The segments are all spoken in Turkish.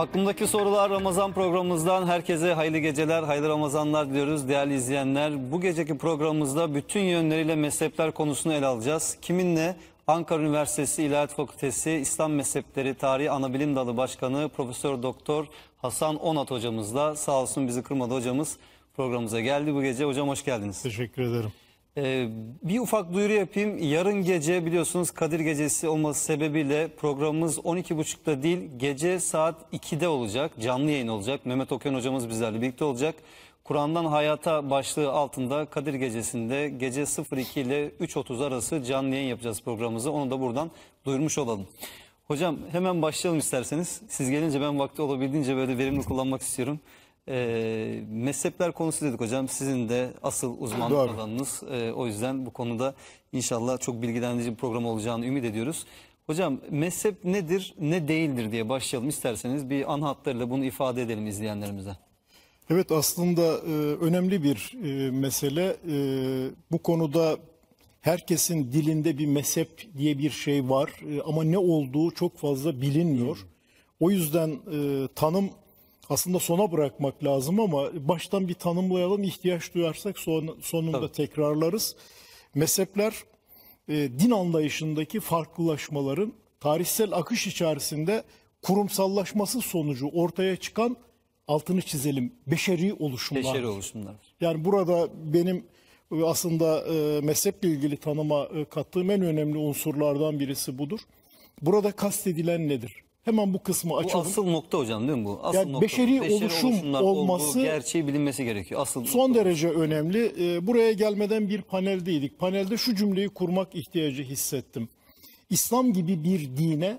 Aklımdaki sorular Ramazan programımızdan herkese hayırlı geceler, hayırlı Ramazanlar diliyoruz değerli izleyenler. Bu geceki programımızda bütün yönleriyle mezhepler konusunu ele alacağız. Kiminle? Ankara Üniversitesi İlahiyat Fakültesi İslam Mezhepleri Tarihi Anabilim Dalı Başkanı Profesör Doktor Hasan Onat hocamızla, sağ olsun bizi kırmadı hocamız, programımıza geldi bu gece. Hocam hoş geldiniz. Teşekkür ederim. Bir ufak duyuru yapayım. Yarın gece biliyorsunuz Kadir Gecesi olması sebebiyle programımız 12.30'da değil gece saat 2'de olacak. Canlı yayın olacak. Mehmet Okyan hocamız bizlerle birlikte olacak. Kur'an'dan Hayata başlığı altında Kadir Gecesi'nde gece 02 ile 3.30 arası canlı yayın yapacağız programımızı. Onu da buradan duyurmuş olalım. Hocam hemen başlayalım isterseniz. Siz gelince ben vakti olabildiğince böyle verimli kullanmak istiyorum. Mezhepler konusu dedik hocam. Sizin de asıl uzmanlık alanınız. O yüzden bu konuda inşallah çok bilgilendirici bir program olacağını ümit ediyoruz. Hocam mezhep nedir, ne değildir diye başlayalım isterseniz. Bir ana hatlarıyla bunu ifade edelim izleyenlerimize. Evet, aslında önemli bir mesele. Bu konuda herkesin dilinde bir mezhep diye bir şey var. Ama ne olduğu çok fazla bilinmiyor. O yüzden tanım aslında sona bırakmak lazım ama baştan bir tanımlayalım. İhtiyaç duyarsak sonunda tabii tekrarlarız. Mezhepler din anlayışındaki farklılaşmaların tarihsel akış içerisinde kurumsallaşması sonucu ortaya çıkan, altını çizelim, beşeri oluşumlar. Beşeri oluşumlar. Yani burada benim aslında mezheple ilgili tanıma kattığım en önemli unsurlardan birisi budur. Burada kastedilen nedir? Hemen bu kısmı açalım. Bu asıl nokta hocam değil mi bu? Asıl yani nokta. Beşeri oluşum olması, gerçeği bilinmesi gerekiyor. Asıl son derece önemli. Buraya gelmeden bir paneldeydik. Panelde şu cümleyi kurmak ihtiyacı hissettim. İslam gibi bir dine,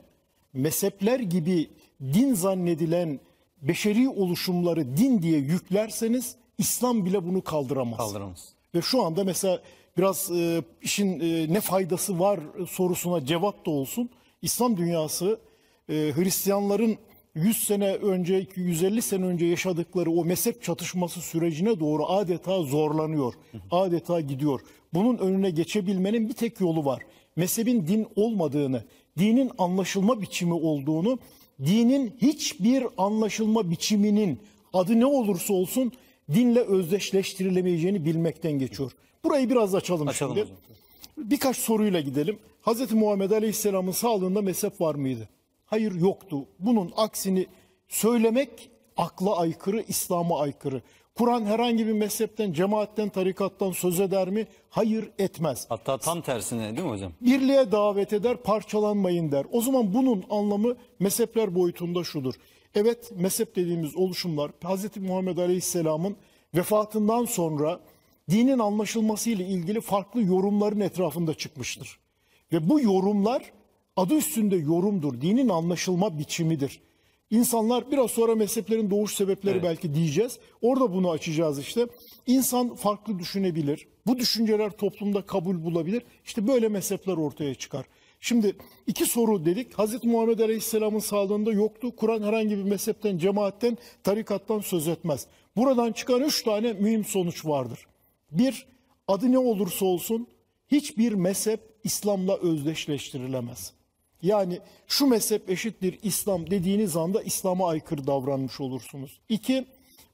mezhepler gibi din zannedilen beşeri oluşumları din diye yüklerseniz İslam bile bunu kaldıramaz. Kaldıramaz. Ve şu anda mesela biraz işin ne faydası var sorusuna cevap da olsun. İslam dünyası Hristiyanların 100 sene önce, 150 sene önce yaşadıkları o mezhep çatışması sürecine doğru adeta zorlanıyor. Adeta gidiyor. Bunun önüne geçebilmenin bir tek yolu var. Mezhebin din olmadığını, dinin anlaşılma biçimi olduğunu, dinin hiçbir anlaşılma biçiminin adı ne olursa olsun dinle özdeşleştirilemeyeceğini bilmekten geçiyor. Burayı biraz açalım şimdi. Birkaç soruyla gidelim. Hz. Muhammed Aleyhisselam'ın sağlığında mezhep var mıydı? Hayır, yoktu. Bunun aksini söylemek akla aykırı, İslam'a aykırı. Kur'an herhangi bir mezhepten, cemaatten, tarikattan söz eder mi? Hayır, etmez. Hatta tam tersine değil mi hocam? Birliğe davet eder, parçalanmayın der. O zaman bunun anlamı mezhepler boyutunda şudur. Evet, mezhep dediğimiz oluşumlar Hz. Muhammed Aleyhisselam'ın vefatından sonra dinin anlaşılmasıyla ilgili farklı yorumların etrafında çıkmıştır. Ve bu yorumlar adı üstünde yorumdur. Dinin anlaşılma biçimidir. İnsanlar, biraz sonra mezheplerin doğuş sebepleri belki diyeceğiz. Orada bunu açacağız işte. İnsan farklı düşünebilir. Bu düşünceler toplumda kabul bulabilir. İşte böyle mezhepler ortaya çıkar. Şimdi iki soru dedik. Hz. Muhammed Aleyhisselam'ın sağlığında yoktu. Kur'an herhangi bir mezhepten, cemaatten, tarikattan söz etmez. Buradan çıkan 3 tane mühim sonuç vardır. Bir, adı ne olursa olsun hiçbir mezhep İslam'la özdeşleştirilemez. Yani şu mezhep eşittir İslam dediğiniz anda İslam'a aykırı davranmış olursunuz. İki,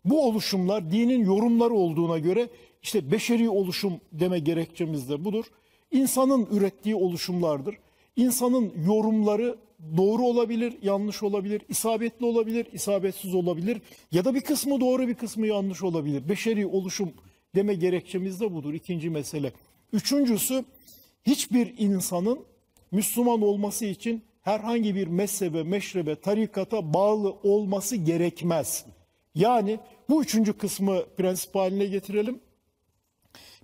bu oluşumlar dinin yorumları olduğuna göre işte beşeri oluşum deme gerekçemiz de budur. İnsanın ürettiği oluşumlardır. İnsanın yorumları doğru olabilir, yanlış olabilir, isabetli olabilir, isabetsiz olabilir ya da bir kısmı doğru bir kısmı yanlış olabilir. Beşeri oluşum deme gerekçemiz de budur. İkinci mesele. Üçüncüsü, hiçbir insanın Müslüman olması için herhangi bir mezhebe, meşrebe, tarikata bağlı olması gerekmez. Yani bu üçüncü kısmı prensip haline getirelim.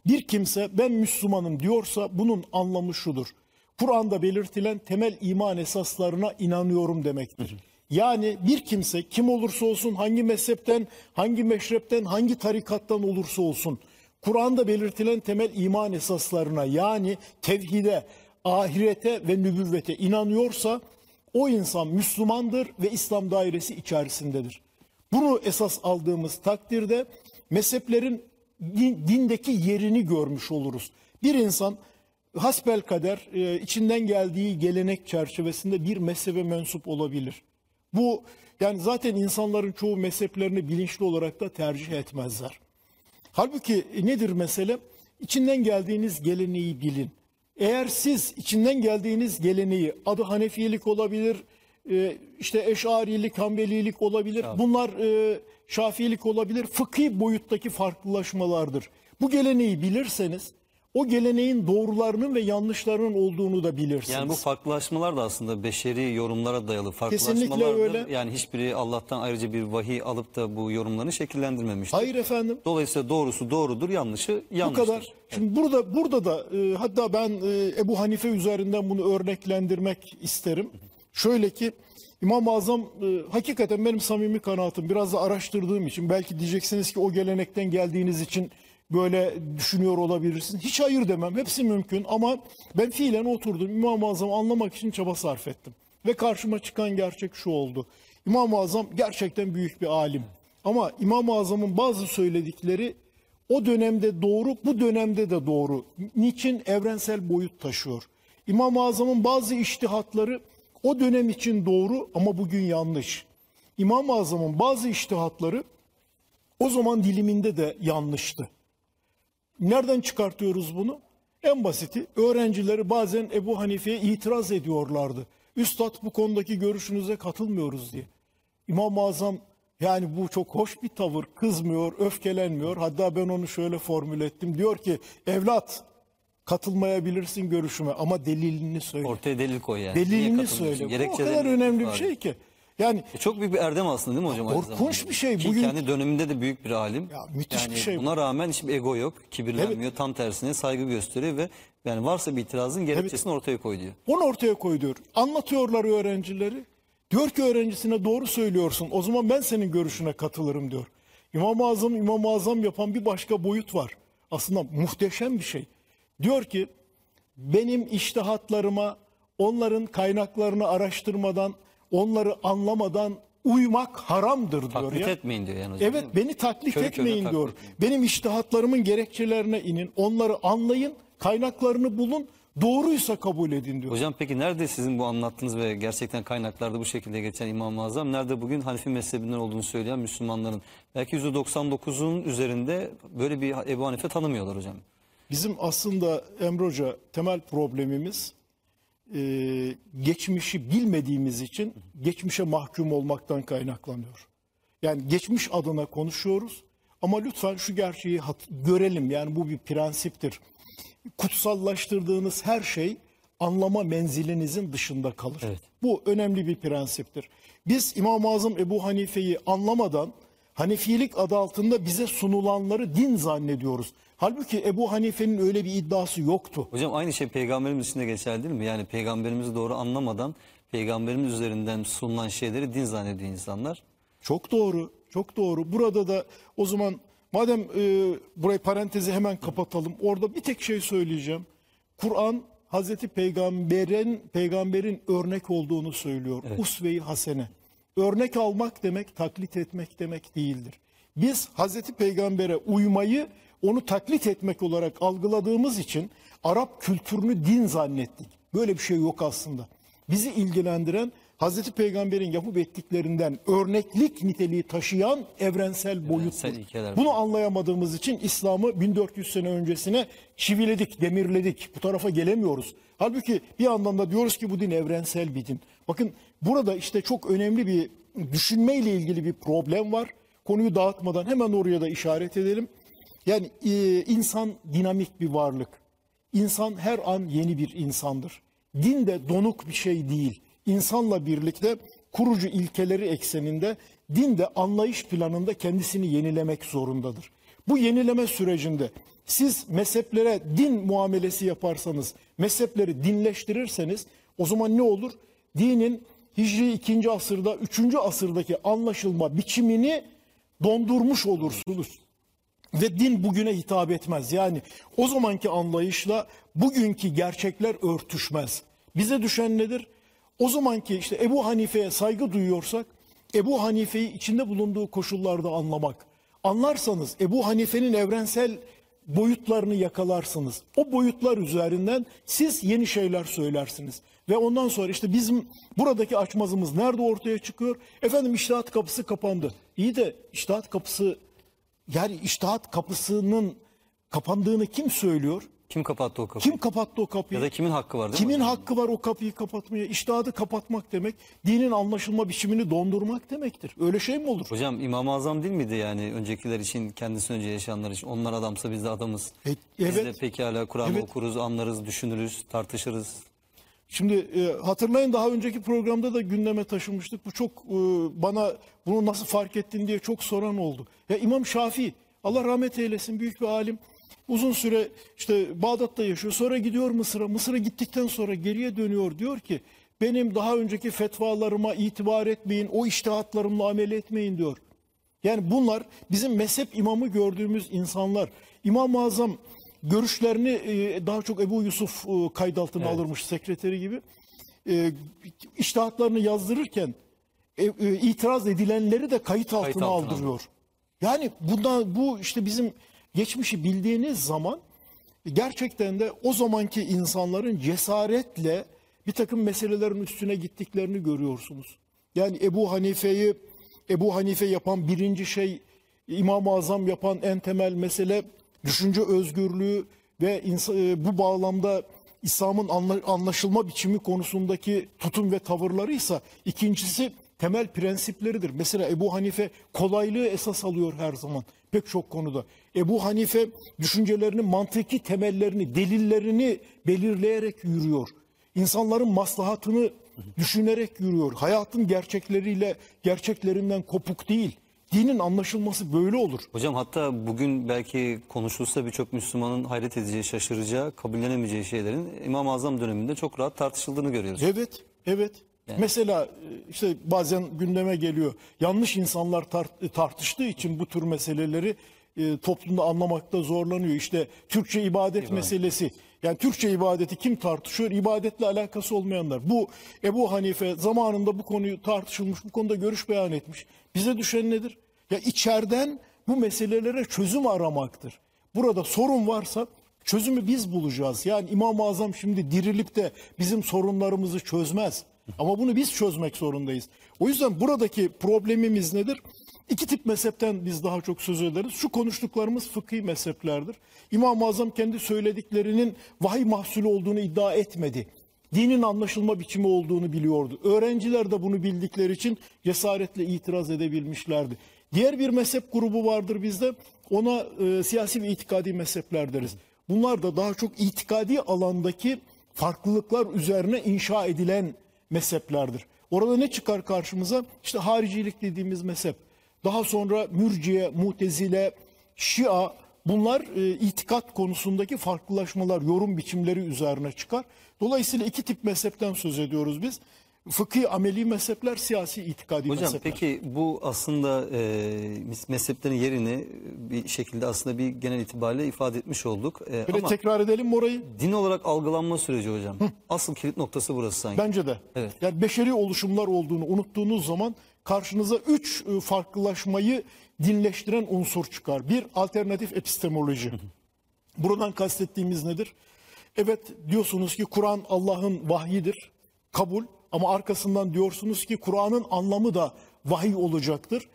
Bir kimse ben Müslümanım diyorsa bunun anlamı şudur. Kur'an'da belirtilen temel iman esaslarına inanıyorum demektir. Yani bir kimse kim olursa olsun, hangi mezhepten, hangi meşrepten, hangi tarikattan olursa olsun, Kur'an'da belirtilen temel iman esaslarına, yani tevhide, ahirete ve nübüvvete inanıyorsa o insan Müslümandır ve İslam dairesi içerisindedir. Bunu esas aldığımız takdirde mezheplerin dindeki yerini görmüş oluruz. Bir insan hasbelkader içinden geldiği gelenek çerçevesinde bir mezhebe mensup olabilir. Bu Yani zaten insanların çoğu mezheplerini bilinçli olarak da tercih etmezler. Halbuki nedir mesele? İçinden geldiğiniz geleneği bilin. Eğer siz içinden geldiğiniz geleneği, adı Hanefilik olabilir, işte Eş'arilik, Hanbelilik olabilir, bunlar Şafiilik olabilir, fıkhi boyuttaki farklılaşmalardır. Bu geleneği bilirseniz, o geleneğin doğrularının ve yanlışlarının olduğunu da bilirsiniz. Yani bu farklılaşmalar da aslında beşeri yorumlara dayalı farklılaşmalardır. Yani hiçbiri Allah'tan ayrıca bir vahiy alıp da bu yorumlarını şekillendirmemiştir. Hayır efendim. Dolayısıyla doğrusu doğrudur, yanlışı yanlıştır. Bu kadar. Şimdi burada da hatta ben Ebu Hanife üzerinden bunu örneklendirmek isterim. Şöyle ki İmam-ı Azam hakikaten benim samimi kanaatim, biraz da araştırdığım için, belki diyeceksiniz ki o gelenekten geldiğiniz için böyle düşünüyor olabilirsin. Hiç hayır demem. Hepsi mümkün ama ben fiilen oturdum. İmam-ı Azam'ı anlamak için çaba sarf ettim. Ve karşıma çıkan gerçek şu oldu. İmam-ı Azam gerçekten büyük bir alim. Ama İmam-ı Azam'ın bazı söyledikleri o dönemde doğru, bu dönemde de doğru. Niçin? Evrensel boyut taşıyor. İmam-ı Azam'ın bazı içtihatları o dönem için doğru ama bugün yanlış. İmam-ı Azam'ın bazı içtihatları o zaman diliminde de yanlıştı. Nereden çıkartıyoruz bunu? En basiti, öğrencileri bazen Ebu Hanife'ye itiraz ediyorlardı. Üstad, bu konudaki görüşünüze katılmıyoruz diye. İmam-ı Azam, yani bu çok hoş bir tavır, kızmıyor, öfkelenmiyor. Hatta ben onu şöyle formüle ettim. Diyor ki, evlat, katılmayabilirsin görüşüme ama delilini söyle. Ortaya delil koy yani. Delilini söyle. Bu o kadar önemli bir şey ki. Yani çok büyük bir erdem aslında değil mi hocam? Korkunç bir şey. Bugün kendi döneminde de büyük bir alim. Ya, müthiş yani bir şey. Buna rağmen hiçbir ego yok, kibirlenmiyor. Evet. Tam tersine saygı gösteriyor ve yani varsa bir itirazın gerekçesini ortaya koy diyor. Onu ortaya koy diyor. Anlatıyorlar öğrencileri. Diyor ki öğrencisine, doğru söylüyorsun. O zaman ben senin görüşüne katılırım diyor. İmam-ı Azam yapan bir başka boyut var. Aslında muhteşem bir şey. Diyor ki benim içtihatlarıma, onların kaynaklarını araştırmadan, onları anlamadan uymak haramdır diyor. Taklit etmeyin diyor yani hocam. Evet, beni taklit etmeyin diyor. Benim içtihatlarımın gerekçelerine inin, onları anlayın, kaynaklarını bulun, doğruysa kabul edin diyor. Hocam peki nerede sizin bu anlattığınız ve gerçekten kaynaklarda bu şekilde geçen İmam-ı Azam, nerede bugün Hanefi mezhebinden olduğunu söyleyen Müslümanların? Belki %99'un üzerinde böyle bir Ebu Hanife tanımıyorlar hocam. Bizim aslında Emre Hoca temel problemimiz, geçmişi bilmediğimiz için geçmişe mahkum olmaktan kaynaklanıyor. Yani geçmiş adına konuşuyoruz ama lütfen şu gerçeği görelim. Yani bu bir prensiptir. Kutsallaştırdığınız her şey anlama menzilinizin dışında kalır. Evet. Bu önemli bir prensiptir. Biz İmam-ı Azam Ebu Hanife'yi anlamadan Hanefilik adı altında bize sunulanları din zannediyoruz. Halbuki Ebu Hanife'nin öyle bir iddiası yoktu. Hocam aynı şey peygamberimiz için de geçerli değil mi? Yani peygamberimizi doğru anlamadan peygamberimiz üzerinden sunulan şeyleri din zannediyor insanlar. Çok doğru, çok doğru. Burada da o zaman madem burayı, parantezi hemen kapatalım. Orada bir tek şey söyleyeceğim. Kur'an Hazreti Peygamber'in örnek olduğunu söylüyor. Evet. Usve-i hasene. Örnek almak demek taklit etmek demek değildir. Biz Hazreti Peygamber'e uymayı onu taklit etmek olarak algıladığımız için Arap kültürünü din zannettik. Böyle bir şey yok aslında. Bizi ilgilendiren Hazreti Peygamber'in yapıp ettiklerinden örneklik niteliği taşıyan evrensel boyuttur. Bunu anlayamadığımız için İslam'ı 1400 sene öncesine çiviledik, demirledik. Bu tarafa gelemiyoruz. Halbuki bir anlamda diyoruz ki bu din evrensel bir din. Bakın burada işte çok önemli bir düşünmeyle ilgili bir problem var. Konuyu dağıtmadan hemen oraya da işaret edelim. Yani insan dinamik bir varlık. İnsan her an yeni bir insandır. Din de donuk bir şey değil. İnsanla birlikte kurucu ilkeleri ekseninde din de anlayış planında kendisini yenilemek zorundadır. Bu yenileme sürecinde siz mezheplere din muamelesi yaparsanız, mezhepleri dinleştirirseniz o zaman ne olur? Dinin Hicri 2. asırda, 3. asırdaki anlaşılma biçimini dondurmuş olursunuz. Ve din bugüne hitap etmez. Yani o zamanki anlayışla bugünkü gerçekler örtüşmez. Bize düşen nedir? O zamanki işte Ebu Hanife'ye saygı duyuyorsak, Ebu Hanife'yi içinde bulunduğu koşullarda anlamak. Anlarsanız Ebu Hanife'nin evrensel boyutlarını yakalarsınız. O boyutlar üzerinden siz yeni şeyler söylersiniz. Ve ondan sonra işte bizim buradaki açmazımız nerede ortaya çıkıyor? Efendim içtihat kapısı kapandı. İyi de içtihat kapısı, yani içtihat kapısının kapandığını kim söylüyor? Kim kapattı o kapıyı? Kim kapattı o kapıyı? Ya da kimin hakkı var, değil mi? Kimin hakkı var o kapıyı kapatmaya? İçtihadı kapatmak demek, dinin anlaşılma biçimini dondurmak demektir. Öyle şey mi olur? Hocam İmam-ı Azam değil miydi yani öncekiler için, kendisi önce yaşayanlar için? Onlar adamsa biz de adamız. Evet. Biz de pekala Kur'an'ı okuruz, anlarız, düşünürüz, tartışırız. Şimdi hatırlayın, daha önceki programda da gündeme taşımıştık. Bu çok bana bunu nasıl fark ettin diye çok soran oldu. Ya İmam Şafii, Allah rahmet eylesin, büyük bir alim. Uzun süre işte Bağdat'ta yaşıyor. Sonra gidiyor Mısır'a. Mısır'a gittikten sonra geriye dönüyor. Diyor ki benim daha önceki fetvalarıma itibar etmeyin. O içtihatlarımla amel etmeyin diyor. Yani bunlar bizim mezhep imamı gördüğümüz insanlar. İmam-ı Azam görüşlerini daha çok Ebu Yusuf kaydaltına alırmış, sekreteri gibi. İçtihatlarını yazdırırken itiraz edilenleri de kayıt altına aldırıyor. Yani bu işte bizim geçmişi bildiğiniz zaman gerçekten de o zamanki insanların cesaretle bir takım meselelerin üstüne gittiklerini görüyorsunuz. Yani Ebu Hanife yapan birinci şey, İmam-ı Azam yapan en temel mesele düşünce özgürlüğü ve bu bağlamda İslam'ın anlaşılma biçimi konusundaki tutum ve tavırlarıysa, ikincisi temel prensipleridir. Mesela Ebu Hanife kolaylığı esas alıyor her zaman pek çok konuda. Ebu Hanife düşüncelerinin mantıki temellerini, delillerini belirleyerek yürüyor. İnsanların maslahatını düşünerek yürüyor. Hayatın gerçeklerinden kopuk değil. Dinin anlaşılması böyle olur. Hocam hatta bugün belki konuşulsa birçok Müslümanın hayret edeceği, şaşıracağı, kabullenemeyeceği şeylerin İmam-ı Azam döneminde çok rahat tartışıldığını görüyoruz. Evet, evet. Yani. Mesela işte bazen gündeme geliyor. Yanlış insanlar tartıştığı için bu tür meseleleri toplumda anlamakta zorlanıyor. İşte Türkçe ibadet meselesi. Yani Türkçe ibadeti kim tartışıyor? İbadetle alakası olmayanlar. Bu Ebu Hanife zamanında bu konuyu tartışılmış, bu konuda görüş beyan etmiş. Bize düşen nedir? Ya içeriden bu meselelere çözüm aramaktır. Burada sorun varsa çözümü biz bulacağız. Yani İmam-ı Azam şimdi dirilip de bizim sorunlarımızı çözmez. Ama bunu biz çözmek zorundayız. O yüzden buradaki problemimiz nedir? İki tip mezhepten biz daha çok söz ederiz. Şu konuştuklarımız fıkhi mezheplerdir. İmam-ı Azam kendi söylediklerinin vahiy mahsulü olduğunu iddia etmedi. Dinin anlaşılma biçimi olduğunu biliyordu. Öğrenciler de bunu bildikleri için cesaretle itiraz edebilmişlerdi. Diğer bir mezhep grubu vardır bizde. Ona siyasi ve itikadi mezhepler deriz. Bunlar da daha çok itikadi alandaki farklılıklar üzerine inşa edilen mezheplerdir. Orada ne çıkar karşımıza? İşte haricilik dediğimiz mezhep. Daha sonra mürciye, mutezile, şia, bunlar itikat konusundaki farklılaşmalar, yorum biçimleri üzerine çıkar. Dolayısıyla iki tip mezhepten söz ediyoruz biz. Fıkhi ameli mezhepler, siyasi itikadi mezhepler. Hocam peki bu aslında mezheplerin yerini bir şekilde aslında bir genel itibariyle ifade etmiş olduk. Ama tekrar edelim orayı. Din olarak algılanma süreci hocam. Asıl kilit noktası burası sanki. Bence de. Evet. Yani beşeri oluşumlar olduğunu unuttuğunuz zaman karşınıza üç farklılaşmayı dinleştiren unsur çıkar. Bir, alternatif epistemoloji. Buradan kastettiğimiz nedir? Evet, diyorsunuz ki Kur'an Allah'ın vahyidir. Kabul. Ama arkasından diyorsunuz ki Kur'an'ın anlamı da vahiy olacaktır.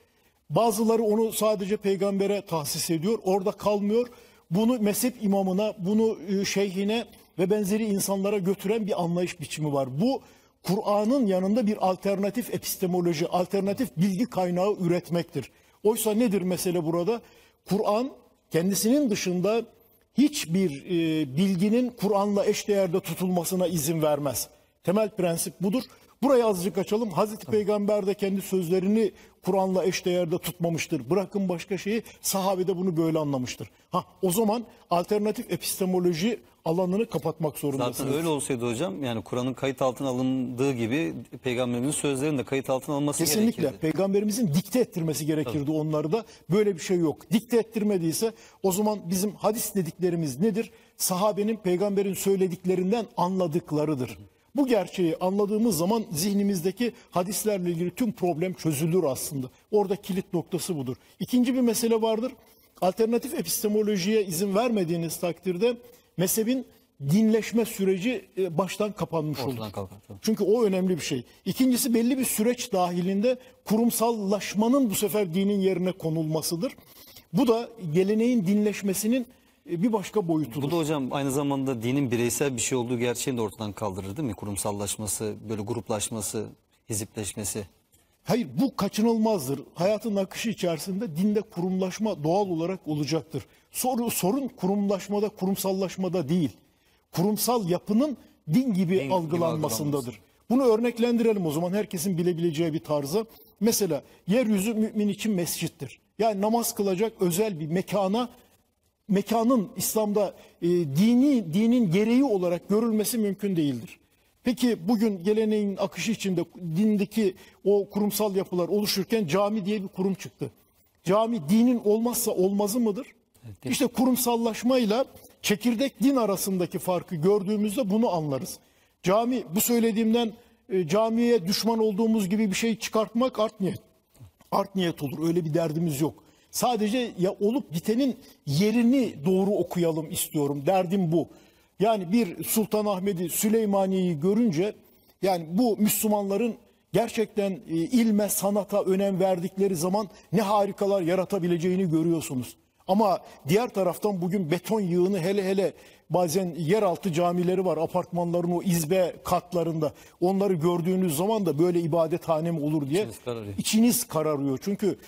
Bazıları onu sadece peygambere tahsis ediyor. Orada kalmıyor. Bunu mezhep imamına, bunu şeyhine ve benzeri insanlara götüren bir anlayış biçimi var. Bu Kur'an'ın yanında bir alternatif epistemoloji, alternatif bilgi kaynağı üretmektir. Oysa nedir mesele burada? Kur'an kendisinin dışında hiçbir bilginin Kur'an'la eşdeğerde tutulmasına izin vermez. Temel prensip budur. Burayı azıcık açalım. Hazreti Peygamber de kendi sözlerini Kur'an'la eşdeğerde tutmamıştır. Bırakın başka şeyi, sahabe de bunu böyle anlamıştır. O zaman alternatif epistemoloji alanını kapatmak zorundasınız. Zaten öyle olsaydı hocam, yani Kur'an'ın kayıt altına alındığı gibi Peygamberimizin sözlerinin de kayıt altına alınması gerekirdi. Kesinlikle. Peygamberimizin dikte ettirmesi gerekirdi onları da. Böyle bir şey yok. Dikte ettirmediyse o zaman bizim hadis dediklerimiz nedir? Sahabenin, peygamberin söylediklerinden anladıklarıdır. Bu gerçeği anladığımız zaman zihnimizdeki hadislerle ilgili tüm problem çözülür aslında. Orada kilit noktası budur. İkinci bir mesele vardır. alternatif epistemolojiye izin vermediğiniz takdirde mezhebin dinleşme süreci baştan kapanmış olur. Çünkü o önemli bir şey. İkincisi, belli bir süreç dahilinde kurumsallaşmanın bu sefer dinin yerine konulmasıdır. Bu da geleneğin dinleşmesinin bir başka boyutudur. Bu da hocam aynı zamanda dinin bireysel bir şey olduğu gerçeğini de ortadan kaldırır değil mi? Kurumsallaşması, böyle gruplaşması, hizipleşmesi. Hayır, bu kaçınılmazdır. Hayatın akışı içerisinde dinde kurumlaşma doğal olarak olacaktır. Sorun kurumlaşmada, kurumsallaşmada değil. Kurumsal yapının din gibi algılanmasındadır. Bunu örneklendirelim o zaman herkesin bilebileceği bir tarzı. Mesela yeryüzü mümin için mescittir. Yani namaz kılacak özel bir mekana, mekanın İslam'da dinin gereği olarak görülmesi mümkün değildir. Peki bugün geleneğin akışı içinde dindeki o kurumsal yapılar oluşurken cami diye bir kurum çıktı. Cami dinin olmazsa olmazı mıdır? Evet, işte kurumsallaşmayla çekirdek din arasındaki farkı gördüğümüzde bunu anlarız. Cami, bu söylediğimden camiye düşman olduğumuz gibi bir şey çıkartmak art niyet olur. Öyle bir derdimiz yok. Sadece ya olup bitenin yerini doğru okuyalım istiyorum. Derdim bu. Yani bir Sultanahmet'i, Süleymaniye'yi görünce, yani bu Müslümanların gerçekten ilme, sanata önem verdikleri zaman ne harikalar yaratabileceğini görüyorsunuz. Ama diğer taraftan bugün beton yığını, hele bazen yeraltı camileri var, apartmanların o izbe katlarında. Onları gördüğünüz zaman da böyle ibadethane mi olur diye içiniz kararıyor. Çünkü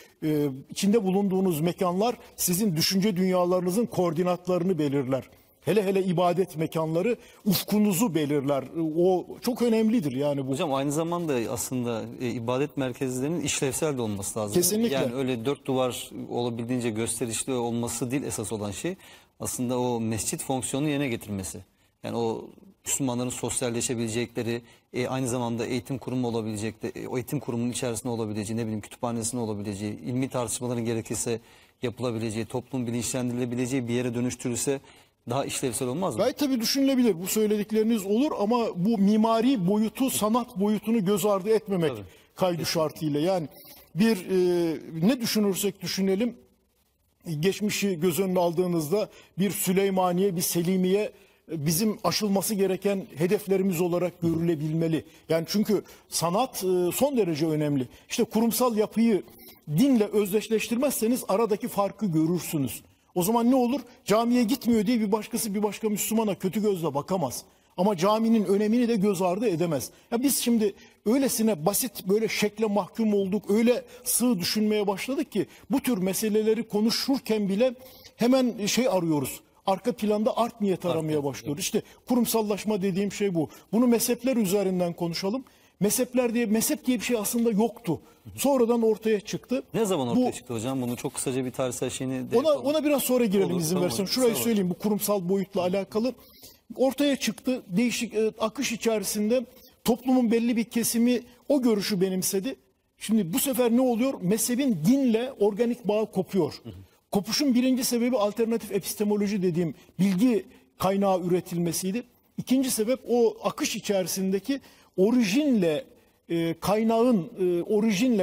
içinde bulunduğunuz mekanlar sizin düşünce dünyalarınızın koordinatlarını belirler. Hele ibadet mekanları ufkunuzu belirler. O çok önemlidir yani bu. Hocam aynı zamanda aslında ibadet merkezlerinin işlevsel de olması lazım. Kesinlikle. Yani öyle dört duvar olabildiğince gösterişli olması değil esas olan şey. Aslında o mescit fonksiyonu yerine getirmesi. Yani o Müslümanların sosyalleşebilecekleri, aynı zamanda eğitim kurumu olabilecekleri, eğitim kurumunun içerisinde olabileceği, ne bileyim kütüphanesinde olabileceği, ilmi tartışmaların gerekirse yapılabileceği, toplum bilinçlendirilebileceği bir yere dönüştürülse daha işlevsel olmaz mı? Gayet tabii düşünülebilir. Bu söyledikleriniz olur ama bu mimari boyutu, sanat boyutunu göz ardı etmemek tabii kaydı şartıyla. Yani bir ne düşünürsek düşünelim, geçmişi göz önüne aldığınızda bir Süleymaniye, bir Selimiye bizim aşılması gereken hedeflerimiz olarak görülebilmeli. Yani çünkü sanat son derece önemli. İşte kurumsal yapıyı dinle özdeşleştirmezseniz aradaki farkı görürsünüz. O zaman ne olur? Camiye gitmiyor diye bir başkası bir başka Müslümana kötü gözle bakamaz. Ama caminin önemini de göz ardı edemez. Ya biz şimdi öylesine basit, böyle şekle mahkum olduk, öyle sığ düşünmeye başladık ki bu tür meseleleri konuşurken bile hemen arıyoruz. Arka planda art niyet aramaya başlıyoruz. İşte kurumsallaşma dediğim şey bu. Bunu mezhepler üzerinden konuşalım. Mezhep diye bir şey aslında yoktu. Sonradan ortaya çıktı. Ne zaman ortaya çıktı hocam? Bunu çok kısaca bir tarihsel şeyini... Ona biraz sonra girelim, izin versen. Şurayı söyleyeyim, bu kurumsal boyutla alakalı. Ortaya çıktı. Değişik akış içerisinde toplumun belli bir kesimi o görüşü benimsedi. Şimdi bu sefer ne oluyor? Mezhebin dinle organik bağı kopuyor. Kopuşun birinci sebebi alternatif epistemoloji dediğim bilgi kaynağı üretilmesiydi. İkinci sebep o akış içerisindeki orijinle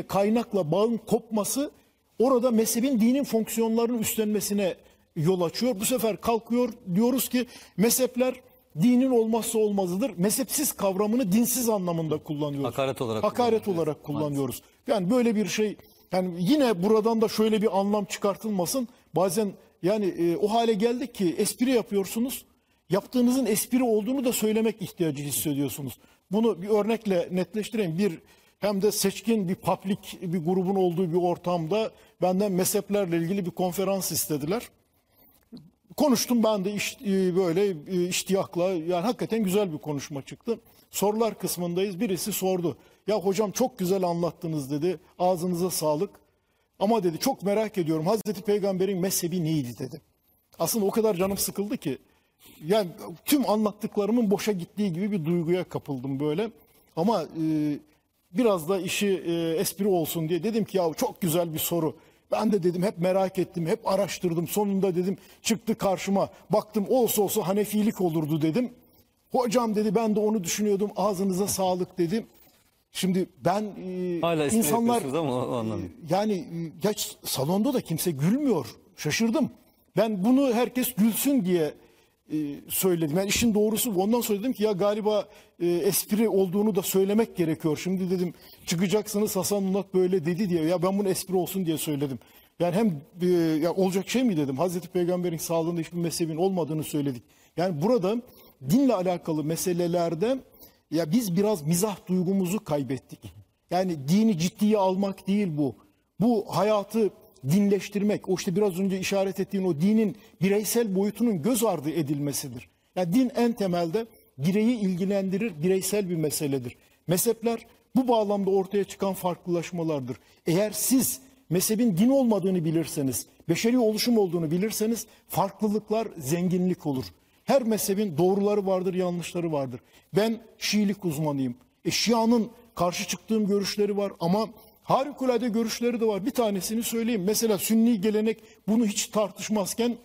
kaynakla bağın kopması, orada mezhebin dinin fonksiyonlarının üstlenmesine yol açıyor. Bu sefer kalkıyor, diyoruz ki mezhepler dinin olmazsa olmazıdır. Mezhepsiz kavramını dinsiz anlamında kullanıyoruz. Hakaret olarak kullanıyoruz. Yani böyle bir şey, yani yine buradan da şöyle bir anlam çıkartılmasın. Bazen yani o hale geldik ki espri yapıyorsunuz. Yaptığınızın espri olduğunu da söylemek ihtiyacı hissediyorsunuz. Bunu bir örnekle netleştireyim. Hem de seçkin bir publik bir grubun olduğu bir ortamda benden mezheplerle ilgili bir konferans istediler. Konuştum ben de böyle iştiyakla, yani hakikaten güzel bir konuşma çıktı. Sorular kısmındayız. Birisi sordu. Ya hocam çok güzel anlattınız dedi. Ağzınıza sağlık. Ama dedi çok merak ediyorum. Hazreti Peygamber'in mezhebi neydi dedi. Aslında o kadar canım sıkıldı ki. Yani tüm anlattıklarımın boşa gittiği gibi bir duyguya kapıldım böyle. Ama biraz da işi espri olsun diye dedim ki ya çok güzel bir soru. Ben de dedim hep merak ettim, hep araştırdım. Sonunda dedim çıktı karşıma, baktım olsa Hanefilik olurdu dedim. Hocam dedi ben de onu düşünüyordum, ağzınıza sağlık dedim. Şimdi ben hala insanlar, yani salonda da kimse gülmüyor. Şaşırdım. Ben bunu herkes gülsün diye söyledim. Ben işin doğrusu ondan sonra dedim ki ya galiba espri olduğunu da söylemek gerekiyor. Şimdi dedim çıkacaksınız Hasan Murat böyle dedi diye. Ya ben bunu espri olsun diye söyledim. Yani hem ya olacak şey mi dedim. Hazreti Peygamber'in sağlığında hiçbir mezhebin olmadığını söyledik. Yani burada dinle alakalı meselelerde ya biz biraz mizah duygumuzu kaybettik. Yani dini ciddiye almak değil bu. Bu hayatı dinleştirmek, o işte biraz önce işaret ettiğin o dinin bireysel boyutunun göz ardı edilmesidir. Yani din en temelde bireyi ilgilendirir, bireysel bir meseledir. Mezhepler bu bağlamda ortaya çıkan farklılaşmalardır. Eğer siz mezhebin din olmadığını bilirseniz, beşeri oluşum olduğunu bilirseniz farklılıklar zenginlik olur. Her mezhebin doğruları vardır, yanlışları vardır. Ben Şiilik uzmanıyım. Şia'nın karşı çıktığım görüşleri var ama harikulade görüşleri de var. Bir tanesini söyleyeyim. Mesela Sünni gelenek bunu hiç tartışmazken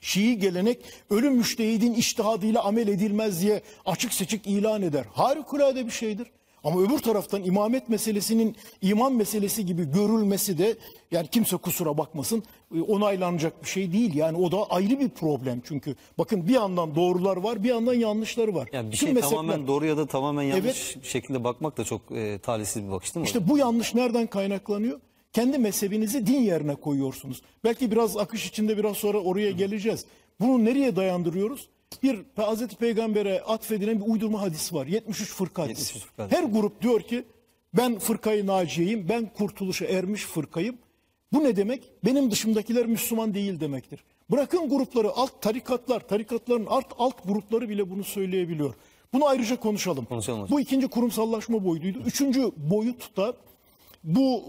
Şii gelenek ölü müştehidin içtihadıyla amel edilmez diye açık seçik ilan eder. Harikulade bir şeydir. Ama öbür taraftan imamet meselesinin iman meselesi gibi görülmesi de yani kimse kusura bakmasın onaylanacak bir şey değil. Yani o da ayrı bir problem çünkü. Bakın bir yandan doğrular var bir yandan yanlışları var. Yani bir şey mezhepler, tamamen doğru ya da tamamen yanlış şekilde bakmak da çok talihsiz bir bakış değil mi? İşte bu yanlış nereden kaynaklanıyor? Kendi mezhebinizi din yerine koyuyorsunuz. Belki biraz akış içinde biraz sonra oraya geleceğiz. Bunu nereye dayandırıyoruz? Bir Hazreti Peygamber'e atfedilen bir uydurma hadis var. 73 fırka hadisi. Her grup diyor ki ben fırkayı naciyeyim, ben kurtuluşa ermiş fırkayım. Bu ne demek? Benim dışımdakiler Müslüman değil demektir. Bırakın grupları, alt tarikatlar, tarikatların alt grupları bile bunu söyleyebiliyor. Bunu ayrıca konuşalım. Bu ikinci kurumsallaşma boyutuydu. Üçüncü boyut da bu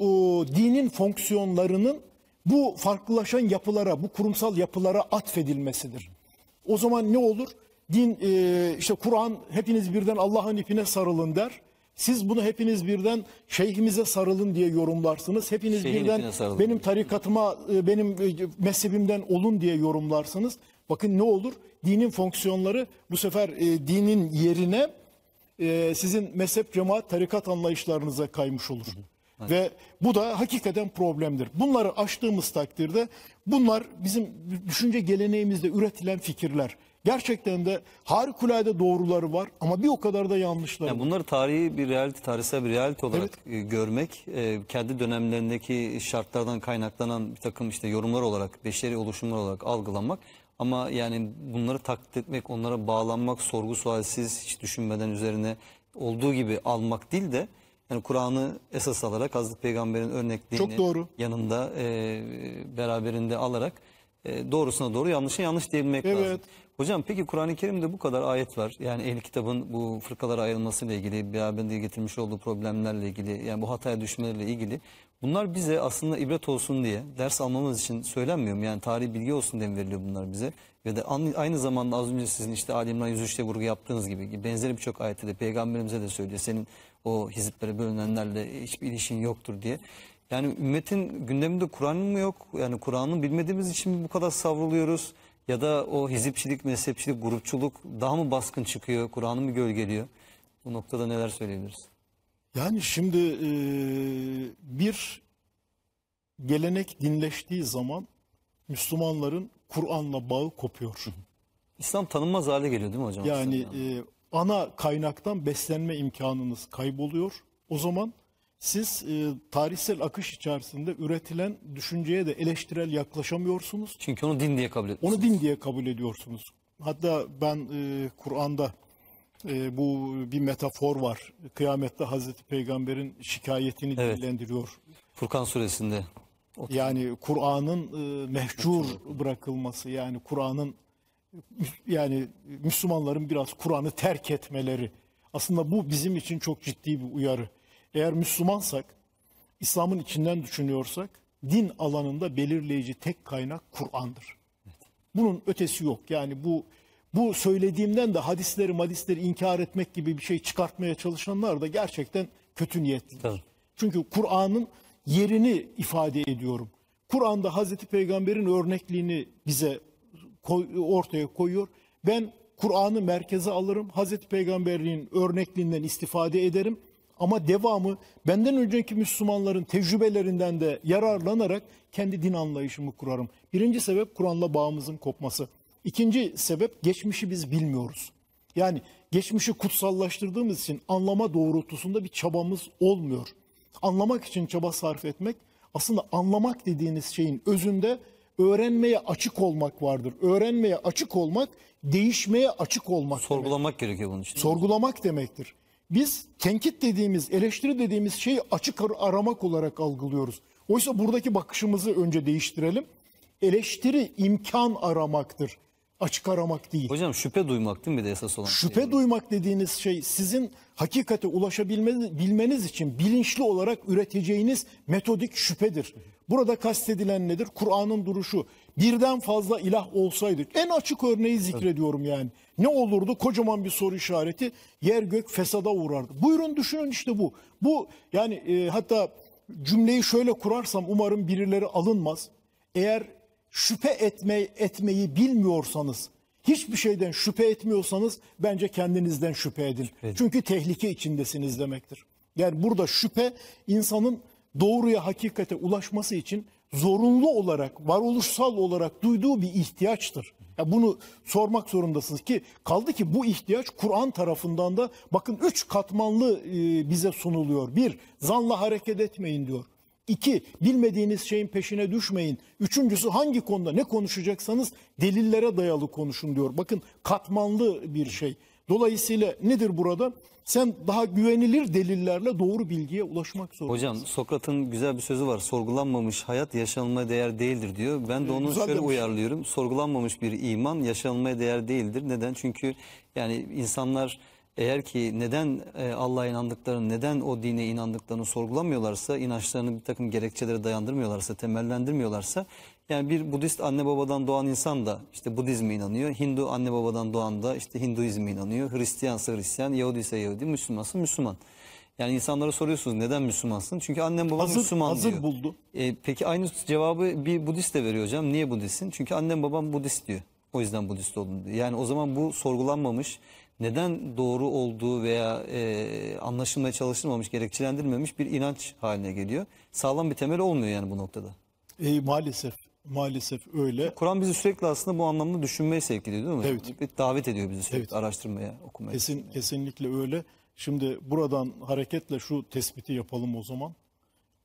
dinin fonksiyonlarının bu farklılaşan yapılara, bu kurumsal yapılara atfedilmesidir. O zaman ne olur? Din, işte Kur'an hepiniz birden Allah'ın ipine sarılın der. Siz bunu hepiniz birden şeyhimize sarılın diye yorumlarsınız. Hepiniz şeyhin birden benim tarikatıma, benim mezhebimden olun diye yorumlarsınız. Bakın ne olur? Dinin fonksiyonları bu sefer dinin yerine sizin mezhep, cemaat, tarikat anlayışlarınıza kaymış olur. Evet. Ve bu da hakikaten problemdir. Bunları aştığımız takdirde bunlar bizim düşünce geleneğimizde üretilen fikirler. Gerçekten de harikulade doğruları var ama bir o kadar da yanlışları var. Yani bunları tarihi bir realite, tarihsel bir realite olarak görmek, kendi dönemlerindeki şartlardan kaynaklanan bir takım işte yorumlar olarak, beşeri oluşumlar olarak algılanmak. Ama yani bunları taklit etmek, onlara bağlanmak, sorgu sualsiz, hiç düşünmeden üzerine olduğu gibi almak değil de yani Kur'an'ı esas alarak Hazreti Peygamber'in örnekliğini yanında beraberinde alarak doğrusuna doğru yanlışa yanlış diyebilmek lazım. Hocam peki Kur'an-ı Kerim'de bu kadar ayet var. Yani Ehl-i Kitab'ın bu fırkalara ayrılmasıyla ilgili, beraberinde getirmiş olduğu problemlerle ilgili, yani bu hataya düşmeleriyle ilgili. Bunlar bize aslında ibret olsun diye, ders almamız için söylenmiyor mu? Yani tarihi bilgi olsun diye veriliyor bunlar bize. Ve de aynı zamanda az önce sizin işte Ali İmran 103'te vurgu yaptığınız gibi benzeri birçok ayette de Peygamberimize de söylüyor. Senin o hizplere bölünenlerle hiçbir ilişkin yoktur diye. Yani ümmetin gündeminde Kur'an mı yok? Yani Kur'an'ı bilmediğimiz için bu kadar savruluyoruz? Ya da o hizipçilik, mezhepçilik, grupçuluk daha mı baskın çıkıyor? Kur'an'ı mı gölgeliyor? Bu noktada neler söyleyebiliriz? Yani şimdi bir gelenek dinleştiği zaman Müslümanların Kur'an'la bağı kopuyor. İslam tanınmaz hale geliyor değil mi hocam? Yani ana kaynaktan beslenme imkanınız kayboluyor. O zaman siz tarihsel akış içerisinde üretilen düşünceye de eleştirel yaklaşamıyorsunuz. Çünkü onu din diye kabul ediyorsunuz. Onu din diye kabul ediyorsunuz. Hatta ben Kur'an'da bu bir metafor var. Kıyamette Hazreti Peygamber'in şikayetini dillendiriyor. Furkan suresinde. Yani Kur'an'ın mehcur bırakılması, yani Kur'an'ın yani Müslümanların biraz Kur'an'ı terk etmeleri. Aslında bu bizim için çok ciddi bir uyarı. Eğer Müslümansak, İslam'ın içinden düşünüyorsak, din alanında belirleyici tek kaynak Kur'an'dır. Bunun ötesi yok. Yani bu söylediğimden de hadisleri inkar etmek gibi bir şey çıkartmaya çalışanlar da gerçekten kötü niyetlidir. Tabii. Çünkü Kur'an'ın yerini ifade ediyorum. Kur'an'da Hazreti Peygamber'in örnekliğini bize ortaya koyuyor. Ben Kur'an'ı merkeze alırım, Hazreti Peygamber'in örnekliğinden istifade ederim. ama devamı benden önceki Müslümanların tecrübelerinden de yararlanarak kendi din anlayışımı kurarım. Birinci sebep Kur'an'la bağımızın kopması. İkinci sebep geçmişi biz bilmiyoruz. Yani geçmişi kutsallaştırdığımız için anlama doğrultusunda bir çabamız olmuyor. Anlamak için çaba sarf etmek, aslında anlamak dediğiniz şeyin özünde öğrenmeye açık olmak vardır. Öğrenmeye açık olmak, değişmeye açık olmak. Sorgulamak gerekiyor bunun için. Sorgulamak demektir. Biz tenkit dediğimiz, eleştiri dediğimiz şeyi açık aramak olarak algılıyoruz. Oysa buradaki bakışımızı önce değiştirelim. Eleştiri imkan aramaktır. Açık aramak değil. Hocam şüphe duymak değil mi de esas olan? Şüphe şey duymak dediğiniz şey sizin hakikate ulaşabilmeniz için bilinçli olarak üreteceğiniz metodik şüphedir. Burada kastedilen nedir? Kur'an'ın duruşu. Birden fazla ilah olsaydı, en açık örneği zikrediyorum yani. Ne olurdu? Kocaman bir soru işareti, yer gök fesada uğrardı. Buyurun düşünün işte bu. Bu yani hatta cümleyi şöyle kurarsam umarım birileri alınmaz. Eğer şüphe etmeyi bilmiyorsanız, hiçbir şeyden şüphe etmiyorsanız bence kendinizden şüphe edin. Çünkü tehlike içindesiniz demektir. Yani burada şüphe insanın doğruya, hakikate ulaşması için zorunlu olarak, varoluşsal olarak duyduğu bir ihtiyaçtır. Yani bunu sormak zorundasınız ki kaldı ki bu ihtiyaç Kur'an tarafından da bakın 3 katmanlı bize sunuluyor. 1. Zanla hareket etmeyin diyor. 2. Bilmediğiniz şeyin peşine düşmeyin. 3. Hangi konuda ne konuşacaksanız delillere dayalı konuşun diyor. Bakın katmanlı bir şey. Dolayısıyla nedir burada? Sen daha güvenilir delillerle doğru bilgiye ulaşmak zorundasın. Hocam Sokrat'ın güzel bir sözü var. Sorgulanmamış hayat yaşanmaya değer değildir diyor. Ben de onu şöyle uyarlıyorum. Sorgulanmamış bir iman yaşanmaya değer değildir. Neden? Çünkü yani insanlar... Eğer ki neden Allah'a inandıklarını, neden o dine inandıklarını sorgulamıyorlarsa, inançlarını bir takım gerekçelere dayandırmıyorlarsa, temellendirmiyorlarsa, yani bir Budist anne babadan doğan insan da işte Budizm'e inanıyor, Hindu anne babadan doğan da işte Hinduizm'e inanıyor, Hristiyansa Hristiyan, Yahudi ise Yahudi, Müslümansa Müslüman. Yani insanlara soruyorsunuz neden Müslümansın? Çünkü annem babam Müslüman diyor. Hazır buldu. Peki aynı cevabı bir Budist de veriyor hocam. Niye Budistsin? Çünkü annem babam Budist diyor. O yüzden Budist oldum diyor. Yani o zaman bu sorgulanmamış, neden doğru olduğu veya anlaşılmaya çalışılmamış, gerekçelendirilmemiş bir inanç haline geliyor. Sağlam bir temel olmuyor yani bu noktada. Maalesef öyle. Kur'an bizi sürekli aslında bu anlamda düşünmeye sevk ediyor değil mi? Evet. Davet ediyor bizi sürekli araştırmaya, okumaya. Kesinlikle öyle. Şimdi buradan hareketle şu tespiti yapalım o zaman.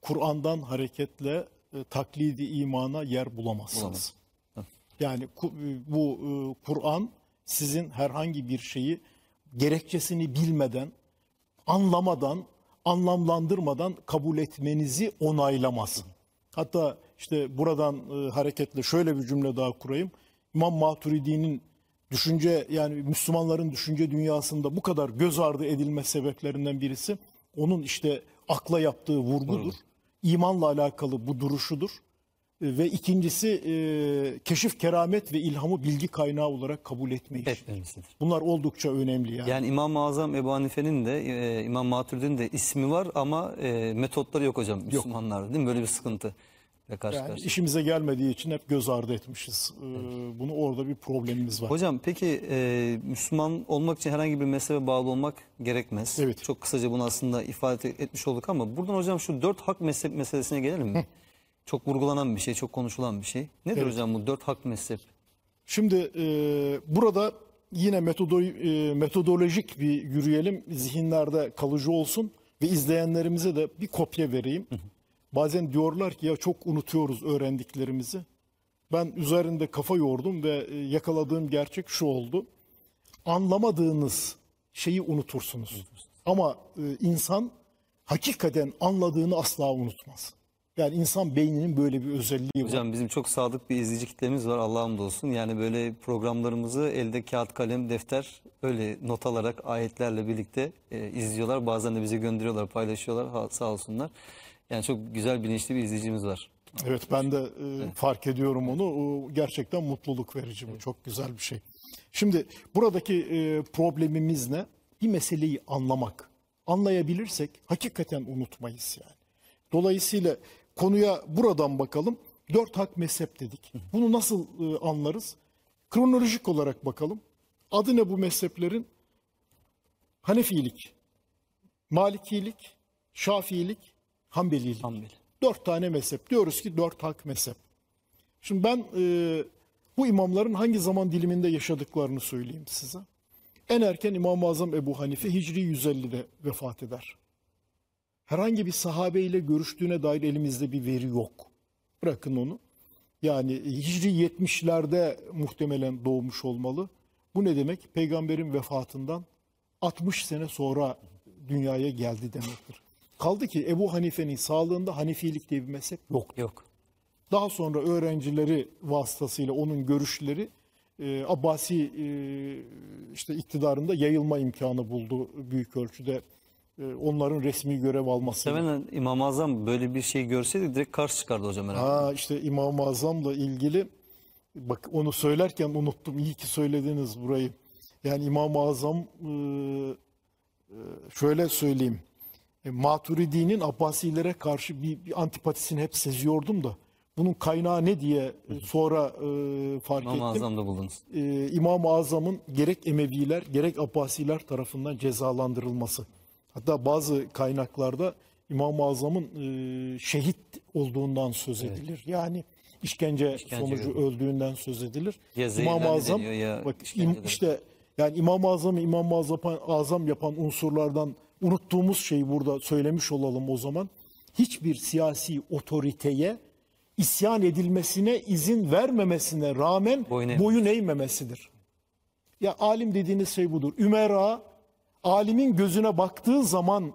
Kur'an'dan hareketle taklidi imana yer bulamazsınız. Yani bu Kur'an... Sizin herhangi bir şeyi gerekçesini bilmeden, anlamadan, anlamlandırmadan kabul etmenizi onaylamasın. Hatta işte buradan hareketle şöyle bir cümle daha kurayım. İmam Maturidi'nin düşünce, yani Müslümanların düşünce dünyasında bu kadar göz ardı edilme sebeplerinden birisi onun işte akla yaptığı vurgudur. İmanla alakalı bu duruşudur. Ve ikincisi keşif, keramet ve ilhamı bilgi kaynağı olarak kabul etmeyiz. Bunlar oldukça önemli yani. Yani İmam-ı Azam Ebu Hanife'nin de İmam Maturidi'nin de ismi var ama metotları yok hocam Müslümanlarda değil mi? Böyle bir sıkıntı. Yani işimize gelmediği için hep göz ardı etmişiz. Bunu orada bir problemimiz var. Hocam peki Müslüman olmak için herhangi bir mezhebe bağlı olmak gerekmez. Evet. Çok kısaca bunu aslında ifade etmiş olduk ama buradan hocam şu 4 hak mezhep meselesine gelelim mi? Çok vurgulanan bir şey, çok konuşulan bir şey. Nedir hocam bu 4 hak mezhep? Şimdi burada yine metodolojik bir yürüyelim. Zihinlerde kalıcı olsun ve izleyenlerimize de bir kopya vereyim. Bazen diyorlar ki ya çok unutuyoruz öğrendiklerimizi. Ben üzerinde kafa yordum ve yakaladığım gerçek şu oldu. Anlamadığınız şeyi unutursunuz. Ama insan hakikaten anladığını asla unutmaz. Yani insan beyninin böyle bir özelliği var. Hocam bizim çok sadık bir izleyici kitlemiz var Allah'a hamdolsun. Yani böyle programlarımızı elde kağıt, kalem, defter öyle not alarak ayetlerle birlikte izliyorlar. Bazen de bize gönderiyorlar, paylaşıyorlar sağ olsunlar. Yani çok güzel bilinçli bir izleyicimiz var. Evet ben de fark ediyorum onu. O gerçekten mutluluk verici bu. Çok güzel bir şey. Şimdi buradaki problemimiz ne? Bir meseleyi anlamak. Anlayabilirsek hakikaten unutmayız yani. Dolayısıyla konuya buradan bakalım. 4 hak mezhep dedik. Bunu nasıl anlarız? Kronolojik olarak bakalım. Adı ne bu mezheplerin? Hanefilik, Malikilik, Şafiilik, Hanbelilik. Dört tane mezhep. Diyoruz ki dört hak mezhep. Şimdi ben bu imamların hangi zaman diliminde yaşadıklarını söyleyeyim size. En erken İmam-ı Azam Ebu Hanife Hicri 150'de vefat eder. Herhangi bir sahabeyle görüştüğüne dair elimizde bir veri yok. Bırakın onu. Yani Hicri 70'lerde muhtemelen doğmuş olmalı. Bu ne demek? Peygamberin vefatından 60 sene sonra dünyaya geldi demektir. Kaldı ki Ebu Hanife'nin sağlığında Hanefilik diye bir mezhep yok. Yok. Daha sonra öğrencileri vasıtasıyla onun görüşleri Abbasi işte iktidarında yayılma imkanı buldu büyük ölçüde. Onların resmi görev alması. Sevenen İmam-ı Azam böyle bir şey görseydi direkt karşı çıkardı hocam herhalde. Ha, işte İmam-ı Azam'la ilgili bak onu söylerken unuttum. İyi ki söylediniz burayı. Yani İmam-ı Azam şöyle söyleyeyim. Maturidi'nin Abbasilere karşı bir antipatisini hep seziyordum da bunun kaynağı ne diye sonra fark ettim. İmam-ı Azam'da buldunuz. İmam-ı Azam'ın gerek Emeviler gerek Abbasiler tarafından cezalandırılması. Hatta bazı kaynaklarda İmam-ı Azam'ın şehit olduğundan söz edilir. Evet. Yani işkence sonucu öldüğünden söz edilir. İmam-ı Azam bak işte yani İmam-ı Azam'ı İmam-ı Azam yapan unsurlardan unuttuğumuz şeyi burada söylemiş olalım o zaman. Hiçbir siyasi otoriteye isyan edilmesine izin vermemesine rağmen boyun eğmemesidir. Ya alim dediğiniz şey budur. Ümera alimin gözüne baktığı zaman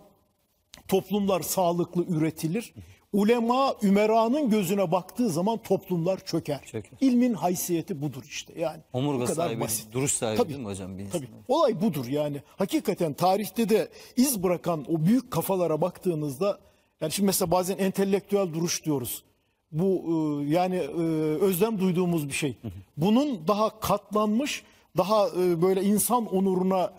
toplumlar sağlıklı üretilir. Ulema, ümeranın gözüne baktığı zaman toplumlar çöker. İlmin haysiyeti budur işte. Yani omurga kadar sahibi, basit. Duruş sahibi tabii, değil mi hocam? Tabii. Olay budur yani. Hakikaten tarihte de iz bırakan o büyük kafalara baktığınızda, yani şimdi mesela bazen entelektüel duruş diyoruz. Bu yani özlem duyduğumuz bir şey. Bunun daha katlanmış, daha böyle insan onuruna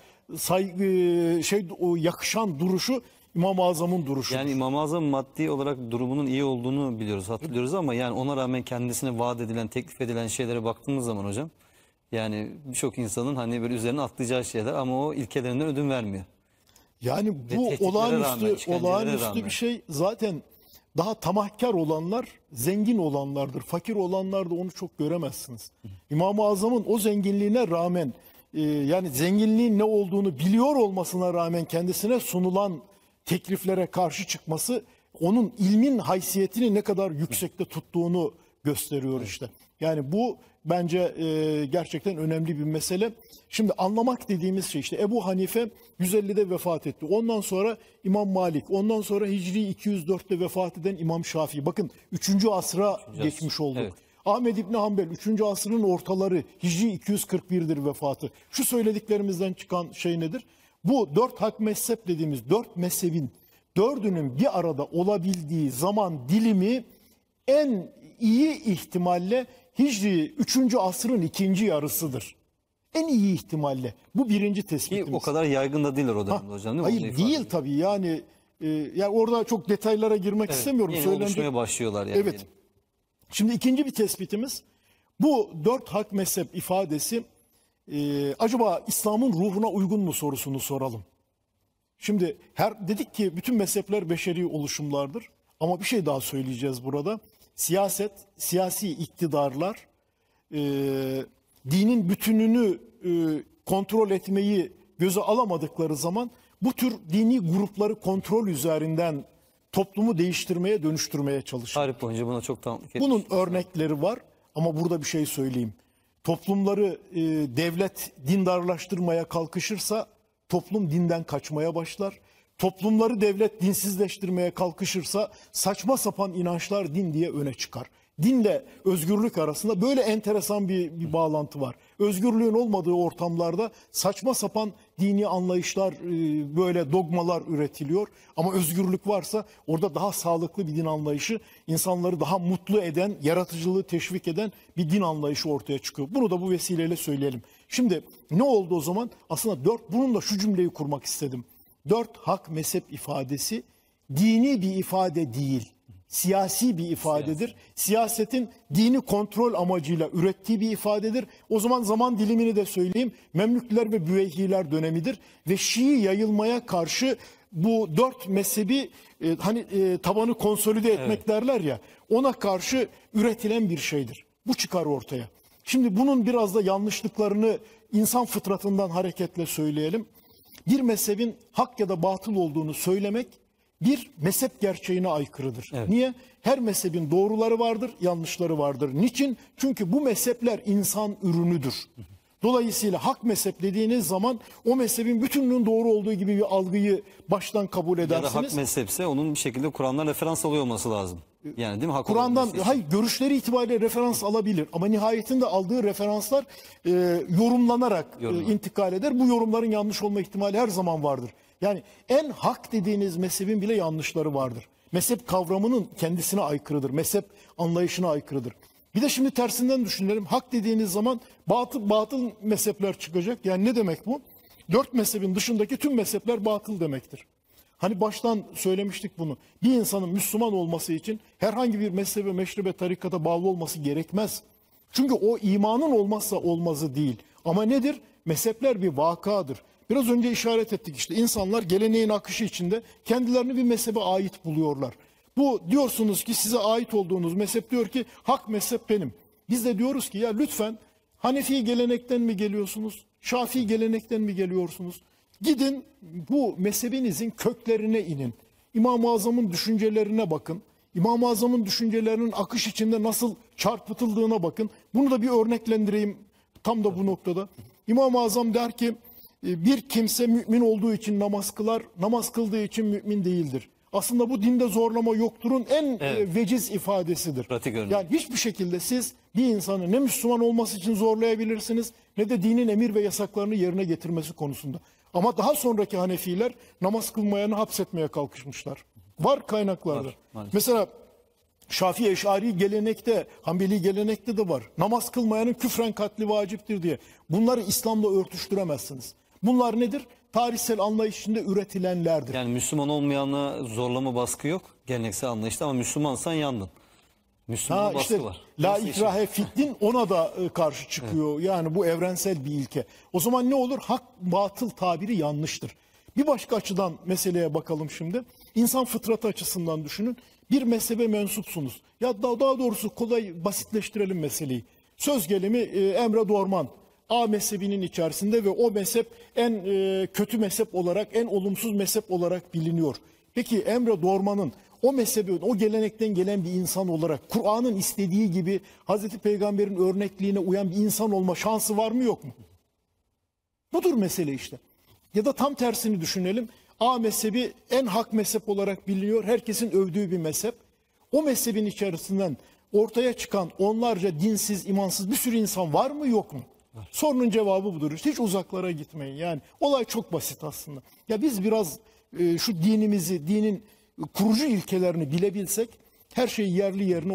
yakışan duruşu İmam-ı Azam'ın duruşu. Yani İmam-ı Azam maddi olarak durumunun iyi olduğunu biliyoruz, hatırlıyoruz ama yani ona rağmen kendisine vaat edilen, teklif edilen şeylere baktığımız zaman hocam yani birçok insanın hani böyle üzerine atlayacağı şeyler ama o ilkelerinden ödün vermiyor. Yani bu olağanüstü bir şey. Zaten daha tamahkar olanlar zengin olanlardır. Fakir olanlarda onu çok göremezsiniz. İmam-ı Azam'ın o zenginliğine rağmen yani zenginliğin ne olduğunu biliyor olmasına rağmen kendisine sunulan tekliflere karşı çıkması onun ilmin haysiyetini ne kadar yüksekte tuttuğunu gösteriyor işte. Yani bu bence gerçekten önemli bir mesele. Şimdi anlamak dediğimiz şey işte Ebu Hanife 150'de vefat etti. Ondan sonra İmam Malik, ondan sonra Hicri 204'te vefat eden İmam Şafii. Bakın 3. asra geçmiş olduk. Evet. Ahmed İbni Hanbel 3. asrın ortaları Hicri 241'dir vefatı. Şu söylediklerimizden çıkan şey nedir? Bu dört hak mezhep dediğimiz dört mezhebin dördünün bir arada olabildiği zaman dilimi en iyi ihtimalle Hicri 3. asrın ikinci yarısıdır. En iyi ihtimalle. Bu birinci tespitimiz. Ki o kadar yaygın da değiller o dönemde hocam değil mi? Hayır değil tabii yani. Yani orada çok detaylara girmek istemiyorum. Yeni oluşmaya başlıyorlar yani. Evet. Yeni. Şimdi ikinci bir tespitimiz, bu dört hak mezhep ifadesi acaba İslam'ın ruhuna uygun mu sorusunu soralım. Şimdi dedik ki bütün mezhepler beşeri oluşumlardır ama bir şey daha söyleyeceğiz burada. Siyaset, siyasi iktidarlar dinin bütününü kontrol etmeyi göze alamadıkları zaman bu tür dini grupları kontrol üzerinden toplumu değiştirmeye, dönüştürmeye çalışıyor. Tarih boyunca buna çok tanıklık etmiş. Bunun örnekleri var ama burada bir şey söyleyeyim. Toplumları devlet dindarlaştırmaya kalkışırsa toplum dinden kaçmaya başlar. Toplumları devlet dinsizleştirmeye kalkışırsa saçma sapan inançlar din diye öne çıkar. Dinle özgürlük arasında böyle enteresan bir bağlantı var. Özgürlüğün olmadığı ortamlarda saçma sapan dini anlayışlar, böyle dogmalar üretiliyor. Ama özgürlük varsa orada daha sağlıklı bir din anlayışı, insanları daha mutlu eden, yaratıcılığı teşvik eden bir din anlayışı ortaya çıkıyor. Bunu da bu vesileyle söyleyelim. Şimdi ne oldu o zaman? Aslında bununla şu cümleyi kurmak istedim. Dört hak mezhep ifadesi dini bir ifade değil. Siyasi bir ifadedir. Siyasetin dini kontrol amacıyla ürettiği bir ifadedir. O zaman dilimini de söyleyeyim. Memlükler ve Büveyhiler dönemidir. Ve Şii yayılmaya karşı bu dört mezhebi hani tabanı konsolide etmek derler ya, ona karşı üretilen bir şeydir. Bu çıkar ortaya. Şimdi bunun biraz da yanlışlıklarını insan fıtratından hareketle söyleyelim. Bir mezhebin hak ya da batıl olduğunu söylemek bir mezhep gerçeğine aykırıdır. Evet. Niye? Her mezhebin doğruları vardır, yanlışları vardır. Niçin? Çünkü bu mezhepler insan ürünüdür. Dolayısıyla hak mezhep dediğiniz zaman o mezhebin bütününün doğru olduğu gibi bir algıyı baştan kabul edersiniz. Ya da hak mezhepse onun bir şekilde Kur'an'dan referans alıyor olması lazım. Yani değil mi? Kur'an'dan görüşleri itibariyle referans alabilir ama nihayetinde aldığı referanslar yorumlanarak intikal eder. Bu yorumların yanlış olma ihtimali her zaman vardır. Yani en hak dediğiniz mezhebin bile yanlışları vardır. Mezhep kavramının kendisine aykırıdır. Mezhep anlayışına aykırıdır. Bir de şimdi tersinden düşünelim. Hak dediğiniz zaman batıl mezhepler çıkacak. Yani ne demek bu? Dört mezhebin dışındaki tüm mezhepler batıl demektir. Hani baştan söylemiştik bunu. Bir insanın Müslüman olması için herhangi bir mezhebe, meşrebe, tarikata bağlı olması gerekmez. Çünkü o imanın olmazsa olmazı değil. Ama nedir? Mezhepler bir vakadır. Biraz önce işaret ettik işte. İnsanlar geleneğin akışı içinde kendilerini bir mezhebe ait buluyorlar. Bu diyorsunuz ki size ait olduğunuz mezhep diyor ki hak mezhep benim. Biz de diyoruz ki ya lütfen Hanefi gelenekten mi geliyorsunuz? Şafii gelenekten mi geliyorsunuz? Gidin bu mezhebinizin köklerine inin. İmam-ı Azam'ın düşüncelerine bakın. İmam-ı Azam'ın düşüncelerinin akış içinde nasıl çarpıtıldığına bakın. Bunu da bir örneklendireyim tam da bu noktada. İmam-ı Azam der ki bir kimse mümin olduğu için namaz kılar, namaz kıldığı için mümin değildir. Aslında bu dinde zorlama yoktur'un en veciz ifadesidir. Yani hiçbir şekilde siz bir insanı ne Müslüman olması için zorlayabilirsiniz ne de dinin emir ve yasaklarını yerine getirmesi konusunda. Ama daha sonraki Hanefiler namaz kılmayanı hapsetmeye kalkışmışlar. Var kaynaklarda. Var, mesela Şafii Eş'ari gelenekte, Hanbeli gelenekte de var. Namaz kılmayanın küfren katli vaciptir diye. Bunları İslam'la örtüştüremezsiniz. Bunlar nedir? Tarihsel anlayış içinde üretilenlerdir. Yani Müslüman olmayana zorlama baskı yok. Geleneksel anlayışta ama Müslümansan yandın. Müslümana baskı işte, var. La ikrahe fiddin ona da karşı çıkıyor. Evet. Yani bu evrensel bir ilke. O zaman ne olur? Hak batıl tabiri yanlıştır. Bir başka açıdan meseleye bakalım şimdi. İnsan fıtratı açısından düşünün. Bir mezhebe mensupsunuz. Ya daha doğrusu kolay basitleştirelim meseleyi. Söz gelimi Emre Dorman. A mezhebinin içerisinde ve o mezhep en kötü mezhep olarak, en olumsuz mezhep olarak biliniyor. Peki Emre Dorman'ın o mezhebi, o gelenekten gelen bir insan olarak Kur'an'ın istediği gibi Hazreti Peygamber'in örnekliğine uyan bir insan olma şansı var mı yok mu? Budur mesele işte. Ya da tam tersini düşünelim. A mezhebi en hak mezhep olarak biliniyor. Herkesin övdüğü bir mezhep. O mezhebin içerisinden ortaya çıkan onlarca dinsiz, imansız bir sürü insan var mı yok mu? Sorunun cevabı budur. Hiç uzaklara gitmeyin. Yani olay çok basit aslında. Ya biz biraz şu dinimizi, dinin kurucu ilkelerini bilebilsek her şeyi yerli yerine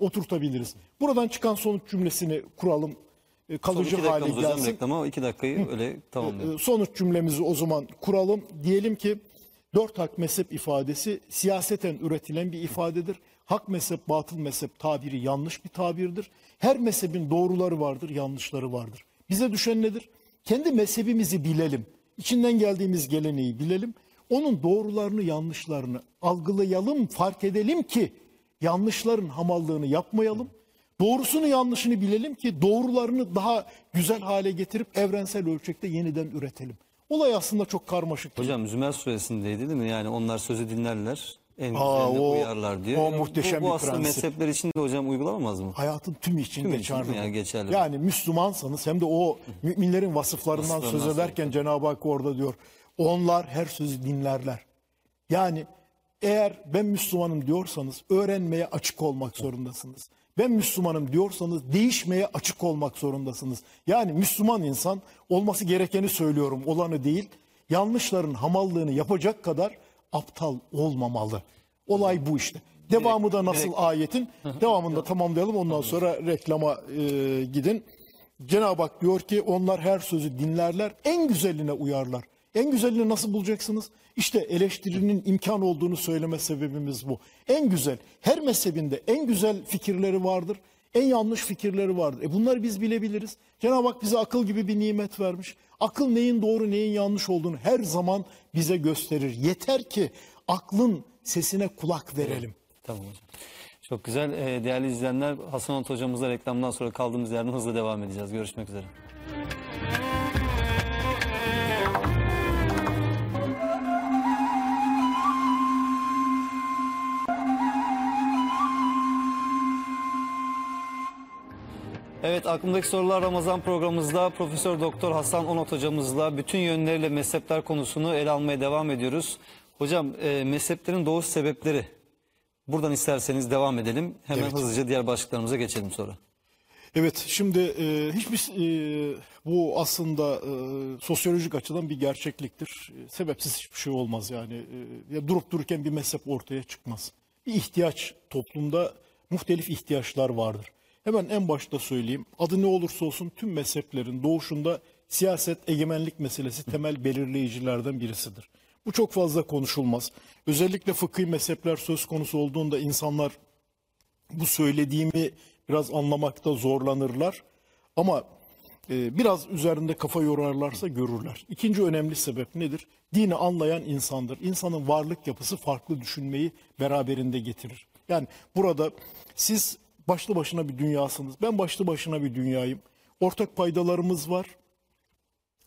oturtabiliriz. Buradan çıkan sonuç cümlesini kuralım. Kalıcı hale gelsin. Ama 2 dakikayı öyle tamamlayalım. Sonuç cümlemizi o zaman kuralım. Diyelim ki 4 hak mezhep ifadesi siyaseten üretilen bir ifadedir. Hak mezhep, batıl mezhep tabiri yanlış bir tabirdir. Her mezhebin doğruları vardır, yanlışları vardır. Bize düşen nedir? Kendi mezhebimizi bilelim. İçinden geldiğimiz geleneği bilelim. Onun doğrularını, yanlışlarını algılayalım, fark edelim ki yanlışların hamallığını yapmayalım. Doğrusunu, yanlışını bilelim ki doğrularını daha güzel hale getirip evrensel ölçekte yeniden üretelim. Olay aslında çok karmaşık. Hocam Zümer suresindeydi değil mi? Yani onlar sözü dinlerler, en güzelinde uyarlar diyor. O muhteşem bu aslında prensip. Mezhepler için de hocam uygulamamaz mı? Hayatın tüm için geçerli. Yani Müslümansanız hem de o müminlerin vasıflarından söz ederken Cenab-ı Hak orada diyor. Onlar her sözü dinlerler. Yani eğer ben Müslümanım diyorsanız öğrenmeye açık olmak zorundasınız. Ben Müslümanım diyorsanız değişmeye açık olmak zorundasınız. Yani Müslüman insan olması gerekeni söylüyorum, olanı değil. Yanlışların hamallığını yapacak kadar aptal olmamalı. Olay bu işte. Devamı da nasıl ayetin? Devamını da tamamlayalım ondan sonra reklama gidin. Cenab-ı Hak diyor ki onlar her sözü dinlerler, en güzeline uyarlar. En güzelini nasıl bulacaksınız? İşte eleştirinin imkan olduğunu söyleme sebebimiz bu. En güzel, her mezhebinde en güzel fikirleri vardır. en yanlış fikirleri vardır. Bunları biz bilebiliriz. Cenab-ı Hak bize akıl gibi bir nimet vermiş. Akıl neyin doğru neyin yanlış olduğunu her zaman bize gösterir. Yeter ki aklın sesine kulak verelim. Tamam hocam. Çok güzel. Değerli izleyenler, Hasan Onat hocamızla reklamdan sonra kaldığımız yerden hızla devam edeceğiz. Görüşmek üzere. Evet, aklımdaki sorular Ramazan programımızda Profesör Doktor Hasan Onat hocamızla bütün yönleriyle mezhepler konusunu ele almaya devam ediyoruz. Hocam, mezheplerin doğuş sebepleri, buradan isterseniz devam edelim. Hemen hızlıca diğer başlıklarımıza geçelim sonra. Evet, şimdi hiçbir bu aslında sosyolojik açıdan bir gerçekliktir. Sebepsiz hiçbir şey olmaz yani. Durup dururken bir mezhep ortaya çıkmaz. Bir ihtiyaç, toplumda muhtelif ihtiyaçlar vardır. Hemen en başta söyleyeyim, adı ne olursa olsun tüm mezheplerin doğuşunda siyaset, egemenlik meselesi temel belirleyicilerden birisidir. Bu çok fazla konuşulmaz. Özellikle fıkhi mezhepler söz konusu olduğunda insanlar bu söylediğimi biraz anlamakta zorlanırlar. Ama biraz üzerinde kafa yorarlarsa görürler. İkinci önemli sebep nedir? Dini anlayan insandır. İnsanın varlık yapısı farklı düşünmeyi beraberinde getirir. Yani burada siz başlı başına bir dünyasınız. Ben başlı başına bir dünyayım. Ortak paydalarımız var.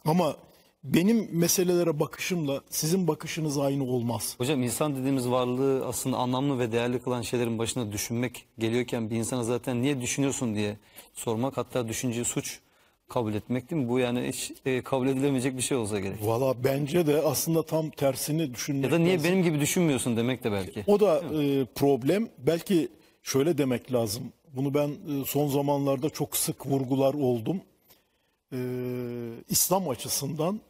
Ama benim meselelere bakışımla sizin bakışınız aynı olmaz. Hocam, insan dediğimiz varlığı aslında anlamlı ve değerli kılan şeylerin başına düşünmek geliyorken bir insana zaten niye düşünüyorsun diye sormak, hatta düşünceyi suç kabul etmek, değil mi? Bu yani hiç kabul edilemeyecek bir şey olsa gerek. Valla bence de aslında tam tersini düşünmek. Ya da niye lazım, benim gibi düşünmüyorsun demek de belki. O da problem. Belki şöyle demek lazım. Bunu ben son zamanlarda çok sık vurgular oldum. İslam açısından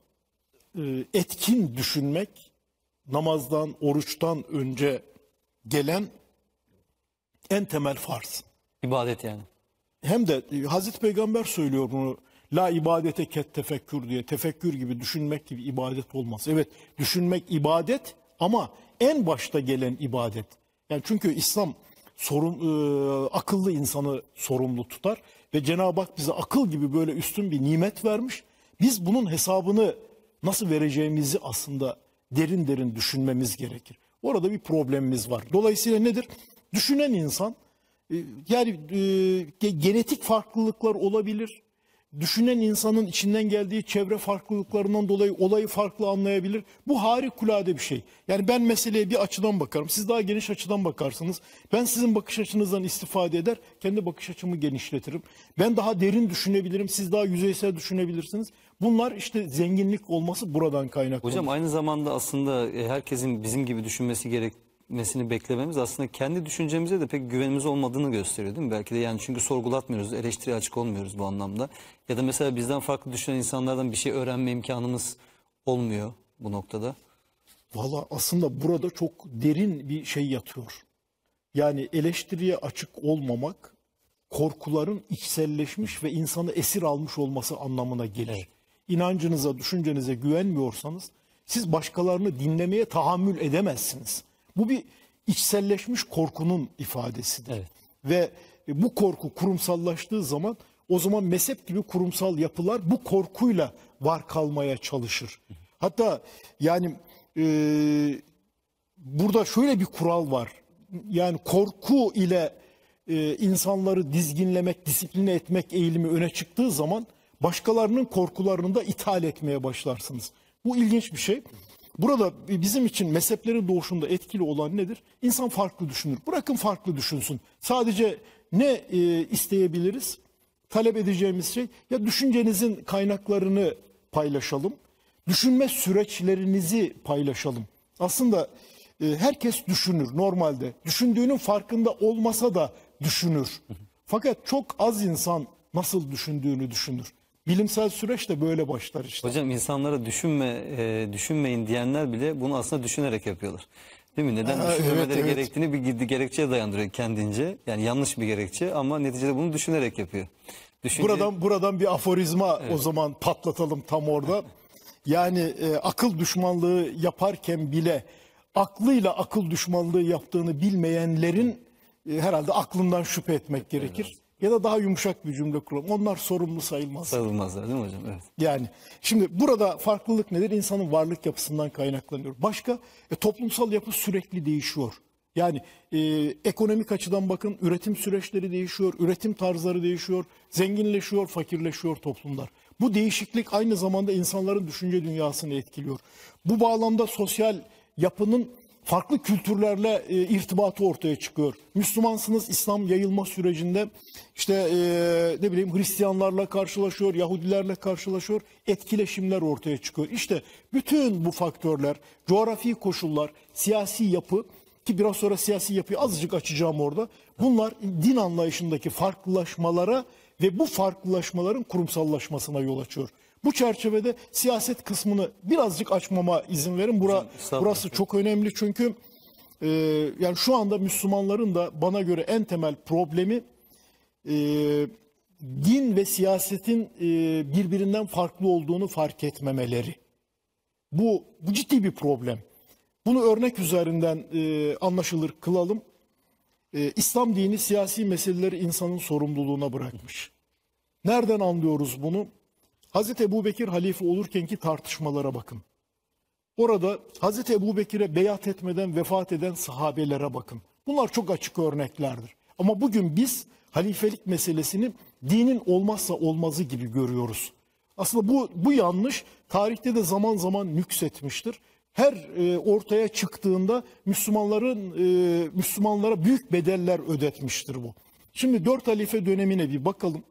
etkin düşünmek namazdan, oruçtan önce gelen en temel farz. İbadet yani. Hem de Hazreti Peygamber söylüyor bunu. La ibadete ket tefekkür diye. Tefekkür gibi, düşünmek gibi ibadet olmaz. Evet, düşünmek ibadet ama en başta gelen ibadet. Yani çünkü İslam akıllı insanı sorumlu tutar ve Cenab-ı Hak bize akıl gibi böyle üstün bir nimet vermiş. Biz bunun hesabını nasıl vereceğimizi aslında derin derin düşünmemiz gerekir. Orada bir problemimiz var. Dolayısıyla nedir? Düşünen insan, yani genetik farklılıklar olabilir. Düşünen insanın içinden geldiği çevre farklılıklarından dolayı olayı farklı anlayabilir. Bu harikulade bir şey. Yani ben meseleye bir açıdan bakarım. Siz daha geniş açıdan bakarsınız. Ben sizin bakış açınızdan istifade eder, kendi bakış açımı genişletirim. Ben daha derin düşünebilirim. Siz daha yüzeysel düşünebilirsiniz. Bunlar işte zenginlik olması buradan kaynaklanıyor. Hocam, aynı zamanda aslında herkesin bizim gibi düşünmesi gerekmesini beklememiz aslında kendi düşüncemize de pek güvenimiz olmadığını gösteriyor, değil mi? Belki de yani çünkü sorgulatmıyoruz, eleştiriye açık olmuyoruz bu anlamda. Ya da mesela bizden farklı düşünen insanlardan bir şey öğrenme imkanımız olmuyor bu noktada. Valla aslında burada çok derin bir şey yatıyor. Yani eleştiriye açık olmamak, korkuların içselleşmiş ve insanı esir almış olması anlamına gelir. Evet. İnancınıza, düşüncenize güvenmiyorsanız siz başkalarını dinlemeye tahammül edemezsiniz. Bu bir içselleşmiş korkunun ifadesidir. Evet. Ve bu korku kurumsallaştığı zaman, o zaman mezhep gibi kurumsal yapılar bu korkuyla var kalmaya çalışır. Hatta yani burada şöyle bir kural var. Yani korku ile insanları dizginlemek, disipline etmek eğilimi öne çıktığı zaman başkalarının korkularını da ithal etmeye başlarsınız. Bu ilginç bir şey. Burada bizim için mezheplerin doğuşunda etkili olan nedir? İnsan farklı düşünür. Bırakın farklı düşünsün. Sadece ne isteyebiliriz? Talep edeceğimiz şey, ya düşüncenizin kaynaklarını paylaşalım. Düşünme süreçlerinizi paylaşalım. Aslında herkes düşünür normalde. Düşündüğünün farkında olmasa da düşünür. Fakat çok az insan nasıl düşündüğünü düşünür. Bilimsel süreç de böyle başlar işte. Hocam, insanlara düşünmeyin diyenler bile bunu aslında düşünerek yapıyorlar. Değil mi? Neden düşünmeleri gerektiğini bir gerekçeye dayandırıyor kendince. Yani yanlış bir gerekçe ama neticede bunu düşünerek yapıyor. Düşünce... Buradan bir aforizma o zaman patlatalım tam orada. Yani akıl düşmanlığı yaparken bile aklıyla akıl düşmanlığı yaptığını bilmeyenlerin herhalde aklından şüphe etmek gerekir. ya da daha yumuşak bir cümle kuralım. Onlar sorumlu sayılmaz. Sayılmazlar değil mi hocam? Evet. Yani şimdi burada farklılık nedir? İnsanın varlık yapısından kaynaklanıyor. Başka toplumsal yapı sürekli değişiyor. Yani ekonomik açıdan bakın, üretim süreçleri değişiyor, üretim tarzları değişiyor, zenginleşiyor, fakirleşiyor toplumlar. Bu değişiklik aynı zamanda insanların düşünce dünyasını etkiliyor. Bu bağlamda sosyal yapının farklı kültürlerle irtibatı ortaya çıkıyor. Müslümansınız, İslam yayılma sürecinde işte ne bileyim Hristiyanlarla karşılaşıyor, Yahudilerle karşılaşıyor, etkileşimler ortaya çıkıyor. İşte bütün bu faktörler, coğrafi koşullar, siyasi yapı, ki biraz sonra siyasi yapıyı azıcık açacağım orada. Bunlar din anlayışındaki farklılaşmalara ve bu farklılaşmaların kurumsallaşmasına yol açıyor. Bu çerçevede siyaset kısmını birazcık açmama izin verin. Burası çok önemli çünkü yani şu anda Müslümanların da bana göre en temel problemi din ve siyasetin birbirinden farklı olduğunu fark etmemeleri. Bu ciddi bir problem. Bunu örnek üzerinden anlaşılır kılalım. İslam dini siyasi meseleleri insanın sorumluluğuna bırakmış. Nereden anlıyoruz bunu? Hazreti Ebubekir halife olurkenki tartışmalara bakın. Orada Hazreti Ebubekir'e beyat etmeden vefat eden sahabelere bakın. Bunlar çok açık örneklerdir. Ama bugün biz halifelik meselesini dinin olmazsa olmazı gibi görüyoruz. Aslında bu yanlış tarihte de zaman zaman nüksetmiştir. Her ortaya çıktığında Müslümanlara büyük bedeller ödetmiştir bu. Şimdi 4 halife dönemine bir bakalım.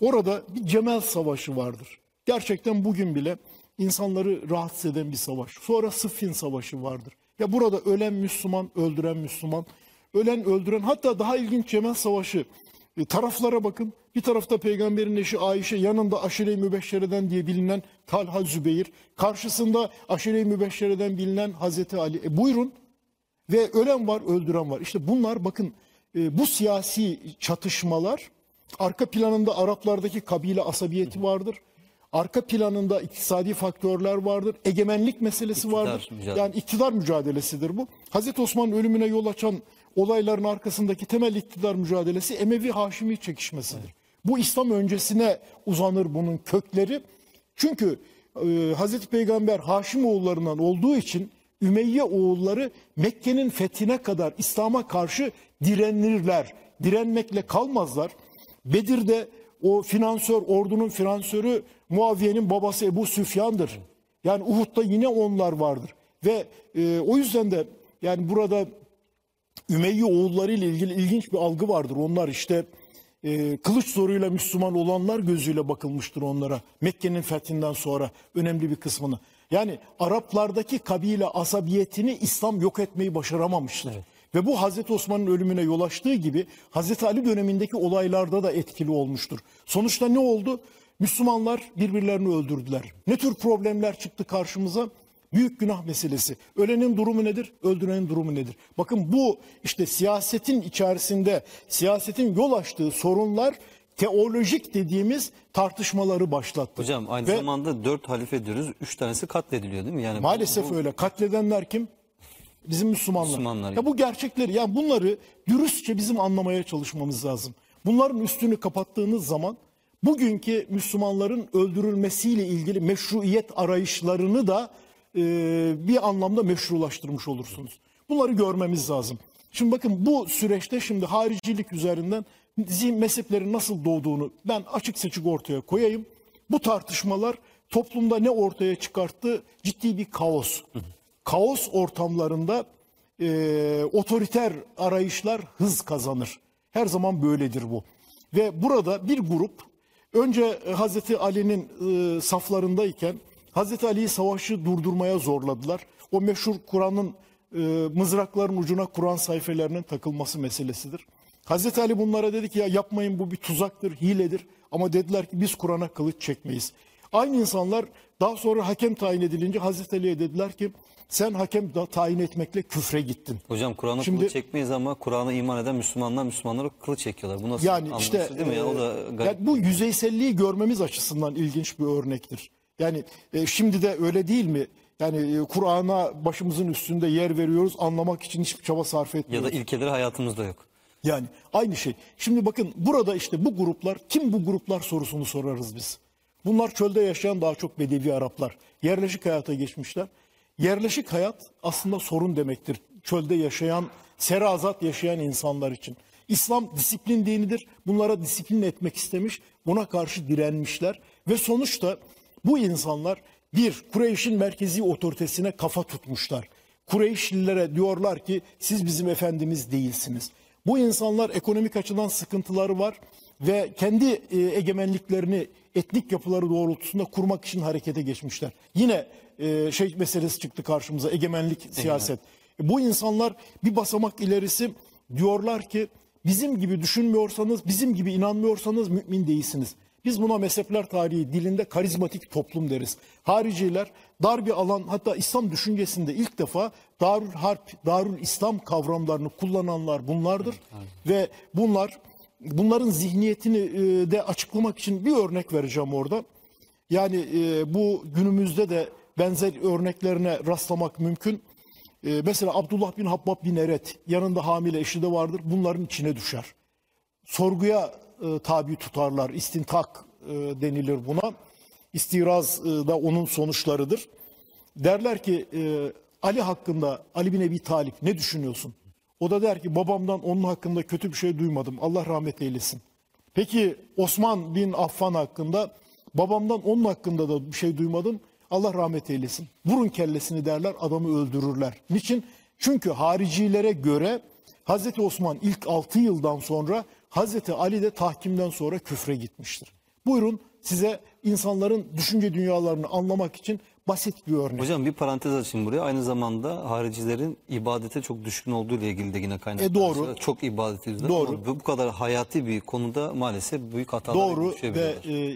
Orada bir Cemel Savaşı vardır. Gerçekten bugün bile insanları rahatsız eden bir savaş. Sonra Sıffin Savaşı vardır. Ya burada ölen Müslüman, öldüren Müslüman, ölen öldüren, hatta daha ilginç Cemel Savaşı taraflara bakın. Bir tarafta peygamberin eşi Ayşe, yanında Aşire-i Mübeşşere'den diye bilinen Talha Zübeyir, karşısında Aşire-i Mübeşşere'den bilinen Hazreti Ali. Buyurun, ve ölen var, öldüren var. İşte bunlar bakın, bu siyasi çatışmalar, arka planında Araplardaki kabile asabiyeti vardır. Arka planında iktisadi faktörler vardır. Egemenlik meselesi vardır. Yani iktidar mücadelesidir bu. Hazreti Osman'ın ölümüne yol açan olayların arkasındaki temel iktidar mücadelesi Emevi-Haşimi çekişmesidir. Evet. Bu İslam öncesine uzanır bunun kökleri. Çünkü Hazreti Peygamber Haşim oğullarından olduğu için Ümeyye oğulları Mekke'nin fethine kadar İslam'a karşı direnirler. Direnmekle kalmazlar. Bedir'de o finansör, ordunun finansörü Muaviye'nin babası Ebu Süfyan'dır. Yani Uhud'da yine onlar vardır. Ve o yüzden de yani burada Ümeyye oğulları ile ilgili ilginç bir algı vardır. Onlar işte kılıç zoruyla Müslüman olanlar gözüyle bakılmıştır onlara. Mekke'nin fethinden sonra önemli bir kısmını. Yani Araplardaki kabile asabiyetini İslam yok etmeyi başaramamıştır. Evet. Ve bu Hazreti Osman'ın ölümüne yol açtığı gibi Hazreti Ali dönemindeki olaylarda da etkili olmuştur. Sonuçta ne oldu? Müslümanlar birbirlerini öldürdüler. Ne tür problemler çıktı karşımıza? Büyük günah meselesi. Ölenin durumu nedir? Öldürenin durumu nedir? Bakın bu işte siyasetin içerisinde, siyasetin yol açtığı sorunlar teolojik dediğimiz tartışmaları başlattı. Hocam aynı zamanda 4 halife diyoruz, 3 tanesi katlediliyor değil mi? Yani maalesef öyle. Katledenler kim? Bizim Müslümanlar. Ya bu gerçekleri, yani bunları dürüstçe bizim anlamaya çalışmamız lazım. Bunların üstünü kapattığınız zaman bugünkü Müslümanların öldürülmesiyle ilgili meşruiyet arayışlarını da bir anlamda meşrulaştırmış olursunuz. Bunları görmemiz lazım. Şimdi bakın bu süreçte şimdi haricilik üzerinden mezheplerin nasıl doğduğunu ben açık seçik ortaya koyayım. Bu tartışmalar toplumda ne ortaya çıkarttı? Ciddi bir kaos. Kaos ortamlarında otoriter arayışlar hız kazanır. Her zaman böyledir bu. Ve burada bir grup önce Hazreti Ali'nin saflarındayken Hazreti Ali'yi savaşı durdurmaya zorladılar. O meşhur Kur'an'ın mızrakların ucuna Kur'an sayfelerinin takılması meselesidir. Hazreti Ali bunlara dedi ki ya yapmayın, bu bir tuzaktır, hiledir. Ama dediler ki biz Kur'an'a kılıç çekmeyiz. Aynı insanlar daha sonra hakem tayin edilince Hazreti Ali'ye dediler ki sen hakem da tayin etmekle küfre gittin. Hocam Kur'an'a kılıç çekmeyiz ama Kur'an'a iman eden Müslümanlara kılıç çekiyorlar. Bu nasıl yani anlaşılır işte, değil mi? O da yani bu yüzeyselliği görmemiz açısından ilginç bir örnektir. Yani şimdi de öyle değil mi? Yani Kur'an'a başımızın üstünde yer veriyoruz, anlamak için hiçbir çaba sarf etmiyoruz. Ya da ilkeleri hayatımızda yok. Yani aynı şey. Şimdi bakın burada işte bu gruplar, kim bu gruplar sorusunu sorarız biz. Bunlar çölde yaşayan daha çok Bedevi Araplar. Yerleşik hayata geçmişler. Yerleşik hayat aslında sorun demektir. Çölde yaşayan, serazat yaşayan insanlar için. İslam disiplin dinidir. Bunlara disiplin etmek istemiş. Buna karşı direnmişler. Ve sonuçta bu insanlar bir Kureyş'in merkezi otoritesine kafa tutmuşlar. Kureyşlilere diyorlar ki siz bizim efendimiz değilsiniz. Bu insanlar ekonomik açıdan sıkıntıları var ve kendi egemenliklerini etnik yapıları doğrultusunda kurmak için harekete geçmişler. Yine şey meselesi çıktı karşımıza, egemenlik, siyaset. Bu insanlar bir basamak ilerisi diyorlar ki bizim gibi düşünmüyorsanız, bizim gibi inanmıyorsanız mümin değilsiniz. Biz buna mezhepler tarihi dilinde karizmatik toplum deriz. Hariciler dar bir alan, hatta İslam düşüncesinde ilk defa Darül Harp, Darül İslam kavramlarını kullananlar bunlardır. Ve bunların zihniyetini de açıklamak için bir örnek vereceğim orada. Yani bu günümüzde de benzer örneklerine rastlamak mümkün. Mesela Abdullah bin Habbab bin Eret, yanında hamile eşi de vardır, bunların içine düşer. Sorguya tabi tutarlar, istintak denilir buna. İstiraz da onun sonuçlarıdır. Derler ki Ali hakkında, Ali bin Ebi Talip, ne düşünüyorsun? O da der ki babamdan onun hakkında kötü bir şey duymadım, Allah rahmet eylesin. Peki Osman bin Affan hakkında, babamdan onun hakkında da bir şey duymadım, Allah rahmet eylesin. Vurun kellesini derler, adamı öldürürler. Niçin? Çünkü haricilere göre Hazreti Osman ilk 6 yıldan sonra, Hazreti Ali de tahkimden sonra küfre gitmiştir. Buyurun size insanların düşünce dünyalarını anlamak için basit bir örnek. Hocam bir parantez açayım buraya. Aynı zamanda haricilerin ibadete çok düşkün olduğu ile ilgili de yine kaynaklar. Doğru. Çok ibadet ediyorlar. Doğru. Ama bu kadar hayati bir konuda maalesef büyük hatalar düşebiliyorlar. Doğru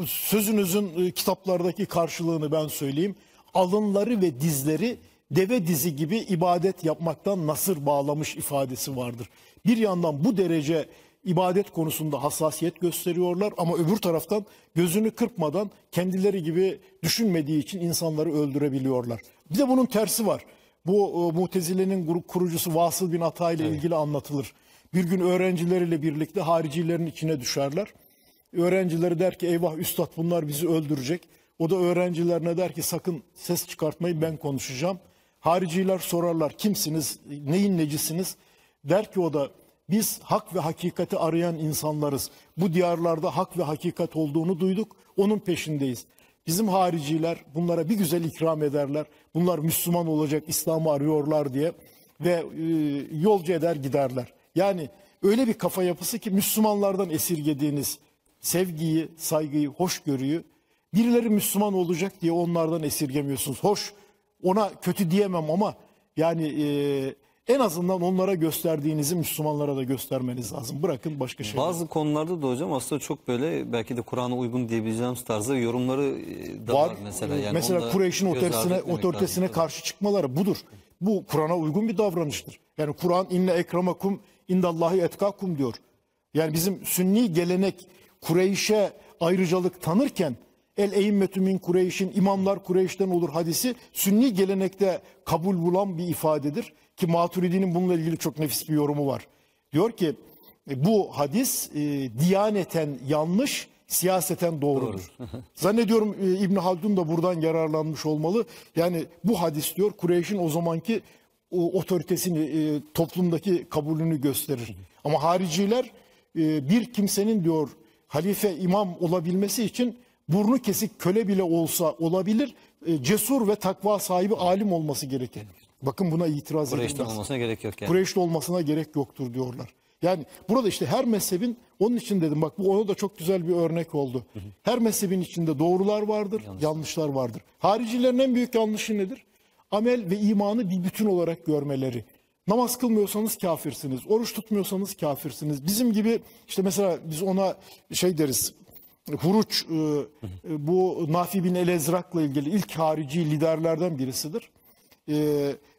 ve sözünüzün kitaplardaki karşılığını ben söyleyeyim. Alınları ve dizleri deve dizi gibi ibadet yapmaktan nasır bağlamış ifadesi vardır. Bir yandan bu derece ibadet konusunda hassasiyet gösteriyorlar ama öbür taraftan gözünü kırpmadan kendileri gibi düşünmediği için insanları öldürebiliyorlar. Bir de bunun tersi var. Bu Mutezile'nin grup kurucusu Vasıl bin Ata ile ilgili anlatılır. Bir gün öğrencileriyle birlikte haricilerin içine düşerler. Öğrencileri der ki eyvah üstad bunlar bizi öldürecek. O da öğrencilerine der ki sakın ses çıkartmayın, ben konuşacağım. Hariciler sorarlar kimsiniz, neyin necisiniz? Der ki o da biz hak ve hakikati arayan insanlarız. Bu diyarlarda hak ve hakikat olduğunu duyduk, onun peşindeyiz. Bizim hariciler bunlara bir güzel ikram ederler. Bunlar Müslüman olacak, İslam'ı arıyorlar diye ve yolcu eder giderler. Yani öyle bir kafa yapısı ki Müslümanlardan esirgediğiniz sevgiyi, saygıyı, hoşgörüyü birileri Müslüman olacak diye onlardan esirgemiyorsunuz. Hoş, ona kötü diyemem ama yani en azından onlara gösterdiğinizi Müslümanlara da göstermeniz lazım. Bırakın başka şeyleri. Bazı konularda da hocam aslında çok böyle belki de Kur'an'a uygun diyebileceğimiz tarzda yorumları da var mesela. Yani mesela Kureyş'in otoritesine karşı çıkmaları budur. Bu Kur'an'a uygun bir davranıştır. Yani Kur'an inne ekremakum indallahi etkakum diyor. Yani bizim sünni gelenek Kureyş'e ayrıcalık tanırken El eimmetü min Kureyş'in imamlar Kureyş'ten olur hadisi sünni gelenekte kabul bulan bir ifadedir. Ki Maturidi'nin bununla ilgili çok nefis bir yorumu var. Diyor ki bu hadis diyaneten yanlış, siyaseten doğrudur. Doğru. Zannediyorum İbn Haldun da buradan yararlanmış olmalı. Yani bu hadis diyor Kureyş'in o zamanki otoritesini, toplumdaki kabulünü gösterir. Ama hariciler bir kimsenin diyor halife imam olabilmesi için burnu kesik köle bile olsa olabilir, cesur ve takva sahibi alim olması gerekir. Bakın buna itiraz edilmez. Kureyşli olmasına gerek yok yani. Kureyşli olmasına gerek yoktur diyorlar. Yani burada işte her mezhebin, onun için dedim bak bu ona da çok güzel bir örnek oldu. Her mezhebin içinde doğrular vardır, yanlışlar vardır. Haricilerin en büyük yanlışı nedir? Amel ve imanı bir bütün olarak görmeleri. Namaz kılmıyorsanız kafirsiniz, oruç tutmuyorsanız kafirsiniz. Bizim gibi işte mesela biz ona şey deriz, Huruç, bu Nafi bin el-Ezrak'la ilgili ilk harici liderlerden birisidir.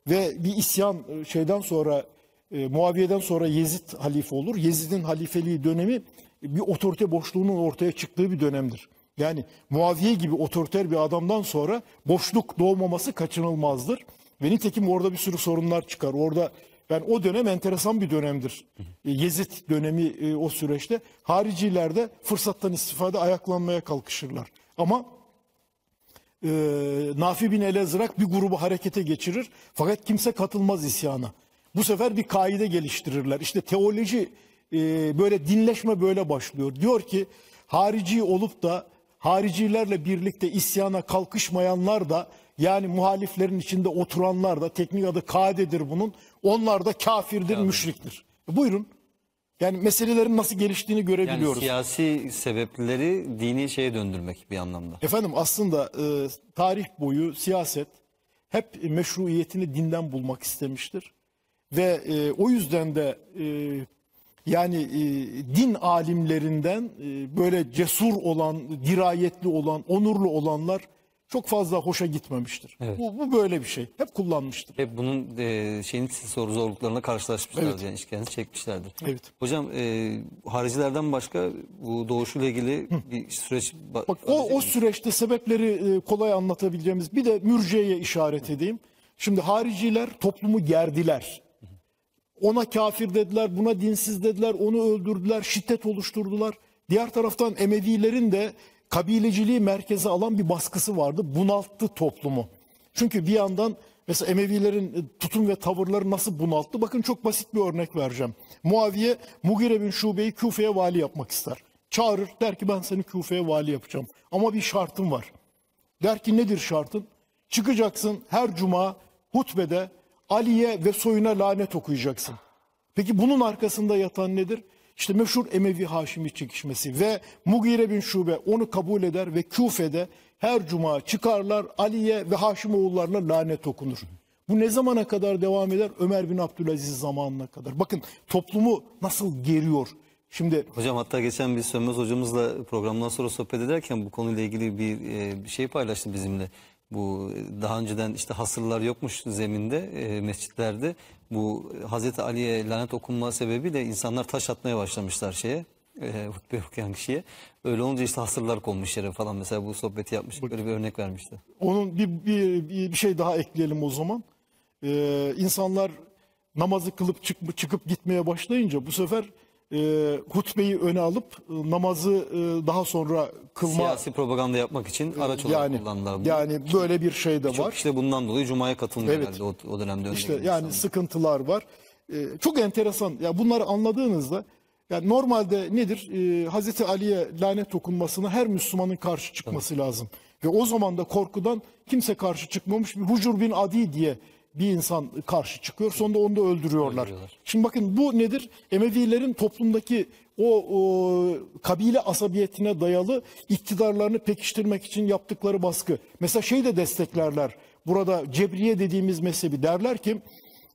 Ve bir isyan şeyden sonra, Muaviye'den sonra Yezid halife olur. Yezid'in halifeliği dönemi bir otorite boşluğunun ortaya çıktığı bir dönemdir. Yani Muaviye gibi otoriter bir adamdan sonra boşluk doğmaması kaçınılmazdır. Ve nitekim orada bir sürü sorunlar çıkar. Orada Ben o dönem enteresan bir dönemdir. Yezid dönemi o süreçte. Hariciler de fırsattan istifade ayaklanmaya kalkışırlar. Ama Nafi bin el-Ezrak bir grubu harekete geçirir. Fakat kimse katılmaz isyana. Bu sefer bir kaide geliştirirler. İşte teoloji böyle dinleşme böyle başlıyor. Diyor ki harici olup da haricilerle birlikte isyana kalkışmayanlar da, yani muhaliflerin içinde oturanlar da, teknik adı kaidedir bunun, onlar da kafirdir, yani müşriktir. Buyurun. Yani meselelerin nasıl geliştiğini görebiliyoruz. Yani siyasi sebepleri dini şeye döndürmek bir anlamda. Efendim aslında tarih boyu siyaset hep meşruiyetini dinden bulmak istemiştir. Ve o yüzden de din alimlerinden böyle cesur olan, dirayetli olan, onurlu olanlar çok fazla hoşa gitmemiştir. Evet. Bu böyle bir şey. Hep kullanmıştır. Hep bunun zorluklarına karşılaşmışlardır. Evet. Yani işkence çekmişlerdir. Evet. Hocam haricilerden başka bu doğuşuyla ilgili bir süreç... Bak, o süreçte sebepleri kolay anlatabileceğimiz, bir de mürciyeye işaret edeyim. Şimdi hariciler toplumu gerdiler. Ona kafir dediler, buna dinsiz dediler, onu öldürdüler, şiddet oluşturdular. Diğer taraftan Emevilerin de kabileciliği merkeze alan bir baskısı vardı. Bunalttı toplumu. Çünkü bir yandan mesela Emevilerin tutum ve tavırları nasıl bunalttı? Bakın çok basit bir örnek vereceğim. Muaviye, Mugire bin Şube'yi Küfe'ye vali yapmak ister. Çağırır, der ki ben seni Küfe'ye vali yapacağım. Ama bir şartım var. Der ki nedir şartın? Çıkacaksın her cuma hutbede Ali'ye ve soyuna lanet okuyacaksın. Peki bunun arkasında yatan nedir? İşte meşhur Emevi-Haşimi çekişmesi ve Mugire bin Şube onu kabul eder ve Küfe'de her cuma çıkarlar, Ali'ye ve Haşim oğullarına lanet okunur. Bu ne zamana kadar devam eder? Ömer bin Abdülaziz zamanına kadar. Bakın toplumu nasıl geriyor. Şimdi hocam hatta geçen bir Sönmez hocamızla programdan sonra sohbet ederken bu konuyla ilgili bir şey paylaştı bizimle. Bu daha önceden işte hasırlar yokmuş zeminde, mescitlerde. Bu Hazreti Ali'ye lanet okunma sebebiyle insanlar taş atmaya başlamışlar şeye, hutbe okuyan kişiye. Öyle olunca işte hasırlar konmuş yere falan, mesela bu sohbeti yapmış, böyle bir örnek vermişti. Onun bir şey daha ekleyelim o zaman. İnsanlar namazı kılıp çıkıp gitmeye başlayınca bu sefer hutbeyi öne alıp namazı daha sonra kılma... Siyasi propaganda yapmak için araç olarak kullandılar. Bunu. Yani böyle bir şey de var. İşte bundan dolayı Cuma'ya katılmıyor herhalde o dönemde. İşte yani insanlar. Sıkıntılar var. Çok enteresan. Yani bunları anladığınızda yani normalde nedir? Hazreti Ali'ye lanet okunmasına her Müslümanın karşı çıkması lazım. Ve o zaman da korkudan kimse karşı çıkmamış. Bir Hucur bin Adi diye bir insan karşı çıkıyor. Sonunda onu da öldürüyorlar. Şimdi bakın bu nedir? Emevilerin toplumdaki o kabile asabiyetine dayalı iktidarlarını pekiştirmek için yaptıkları baskı. Mesela şey de desteklerler. Burada Cebriye dediğimiz mezhebi, derler ki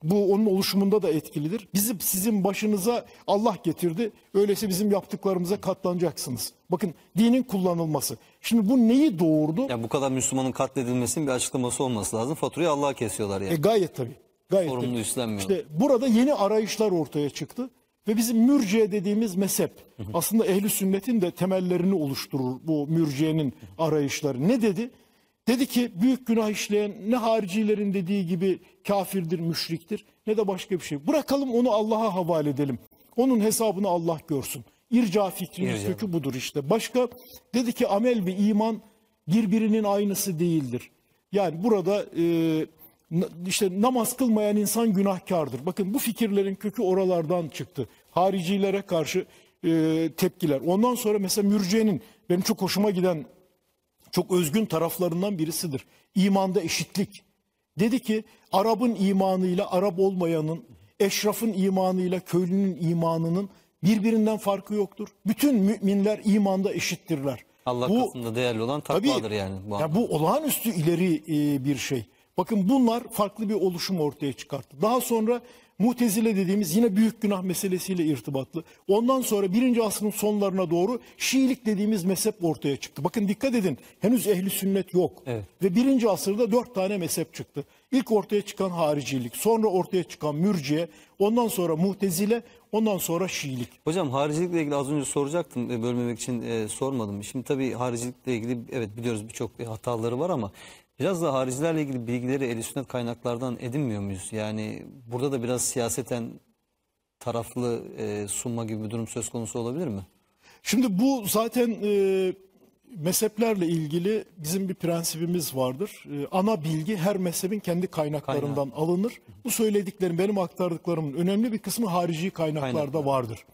bu onun oluşumunda da etkilidir. Bizi sizin başınıza Allah getirdi. Öyleyse bizim yaptıklarımıza katlanacaksınız. Bakın dinin kullanılması. Şimdi bu neyi doğurdu? Yani bu kadar Müslümanın katledilmesinin bir açıklaması olması lazım. Faturayı Allah'a kesiyorlar yani. Gayet tabii. Gayet sorumlu üstlenmiyor. İşte burada yeni arayışlar ortaya çıktı. Ve bizim mürciye dediğimiz mezhep aslında Ehl-i Sünnet'in de temellerini oluşturur bu mürciyenin arayışları. Ne dedi? Dedi ki büyük günah işleyen ne haricilerin dediği gibi kafirdir, müşriktir, ne de başka bir şey. Bırakalım onu Allah'a havale edelim. Onun hesabını Allah görsün. İrca fikrinin kökü budur işte. Başka dedi ki amel ve iman birbirinin aynısı değildir. Yani burada işte namaz kılmayan insan günahkardır. Bakın bu fikirlerin kökü oralardan çıktı. Haricilere karşı tepkiler. Ondan sonra mesela mürciyenin benim çok hoşuma giden... Çok özgün taraflarından birisidir. İmanda eşitlik. Dedi ki Arap'ın imanıyla Arap olmayanın, eşrafın imanıyla köylünün imanının birbirinden farkı yoktur. Bütün müminler imanda eşittirler. Allah katında değerli olan takvadır tabii, yani. Bu olağanüstü ileri bir şey. Bakın bunlar farklı bir oluşum ortaya çıkarttı. Daha sonra Mutezile dediğimiz yine büyük günah meselesiyle irtibatlı. Ondan sonra 1. asrın sonlarına doğru Şiilik dediğimiz mezhep ortaya çıktı. Bakın dikkat edin, henüz Ehl-i Sünnet yok. Evet. Ve 1. asırda 4 tane mezhep çıktı. İlk ortaya çıkan haricilik, sonra ortaya çıkan mürciye, ondan sonra muhtezile, ondan sonra Şiilik. Hocam haricilikle ilgili az önce soracaktım, bölmemek için sormadım. Şimdi tabii haricilikle ilgili evet biliyoruz birçok hataları var ama biraz da haricilerle ilgili bilgileri el üstüne kaynaklardan edinmiyor muyuz? Yani burada da biraz siyaseten taraflı sunma gibi bir durum söz konusu olabilir mi? Şimdi bu zaten mezheplerle ilgili bizim bir prensibimiz vardır. Ana bilgi her mezhebin kendi kaynaklarından alınır. Bu söylediklerim, benim aktardıklarımın önemli bir kısmı harici kaynaklarda vardır.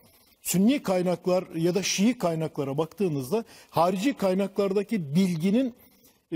Sünni kaynaklar ya da Şii kaynaklara baktığınızda harici kaynaklardaki bilginin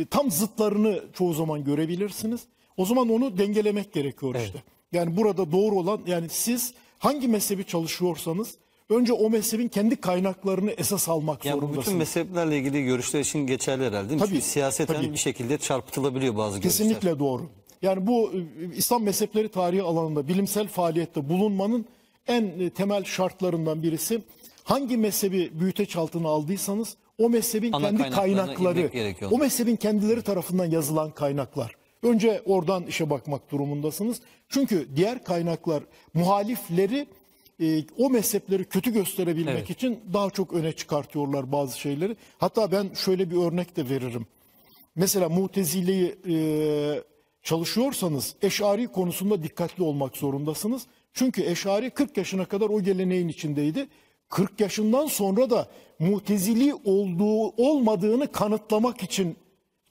tam zıtlarını çoğu zaman görebilirsiniz. O zaman onu dengelemek gerekiyor işte. Yani burada doğru olan, yani siz hangi mezhebi çalışıyorsanız önce o mezhebin kendi kaynaklarını esas almak yani zorundasınız. Bütün mezheplerle ilgili görüşler için geçerli herhalde değil mi? Tabii, siyaseten tabii. Bir şekilde çarpıtılabiliyor bazı kesinlikle görüşler. Kesinlikle doğru. Yani bu İslam mezhepleri tarihi alanında bilimsel faaliyette bulunmanın en temel şartlarından birisi. Hangi mezhebi büyüteç altına aldıysanız o mezhebin kendi kaynakları, o mezhebin kendileri tarafından yazılan kaynaklar. Önce oradan işe bakmak durumundasınız. Çünkü diğer kaynaklar muhalifleri, o mezhepleri kötü gösterebilmek için daha çok öne çıkartıyorlar bazı şeyleri. Hatta ben şöyle bir örnek de veririm. Mesela Mutezile'yi çalışıyorsanız Eş'ari konusunda dikkatli olmak zorundasınız. Çünkü Eş'ari 40 yaşına kadar o geleneğin içindeydi. 40 yaşından sonra da Mutezili olmadığını kanıtlamak için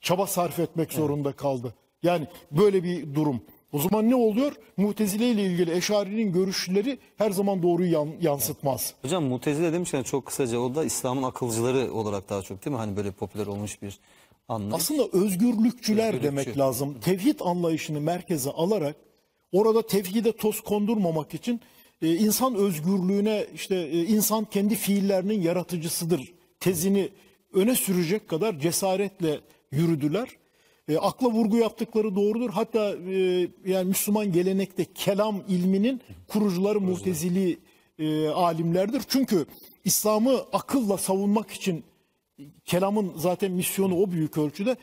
çaba sarf etmek zorunda kaldı. Yani böyle bir durum. O zaman ne oluyor? Mutezile ile ilgili Eş'ari'nin görüşleri her zaman doğruyu yansıtmaz. Hocam Mutezile demişken çok kısaca, o da İslam'ın akılcıları olarak daha çok değil mi? Hani böyle popüler olmuş bir anlayış. Aslında özgürlükçüler demek lazım. Tevhid anlayışını merkeze alarak orada tevhide toz kondurmamak için insan özgürlüğüne, işte insan kendi fiillerinin yaratıcısıdır tezini öne sürecek kadar cesaretle yürüdüler. Akla vurgu yaptıkları doğrudur. Hatta yani Müslüman gelenekte kelam ilminin kurucuları Mutezili alimlerdir. Çünkü İslam'ı akılla savunmak için kelamın zaten misyonu o büyük ölçüde,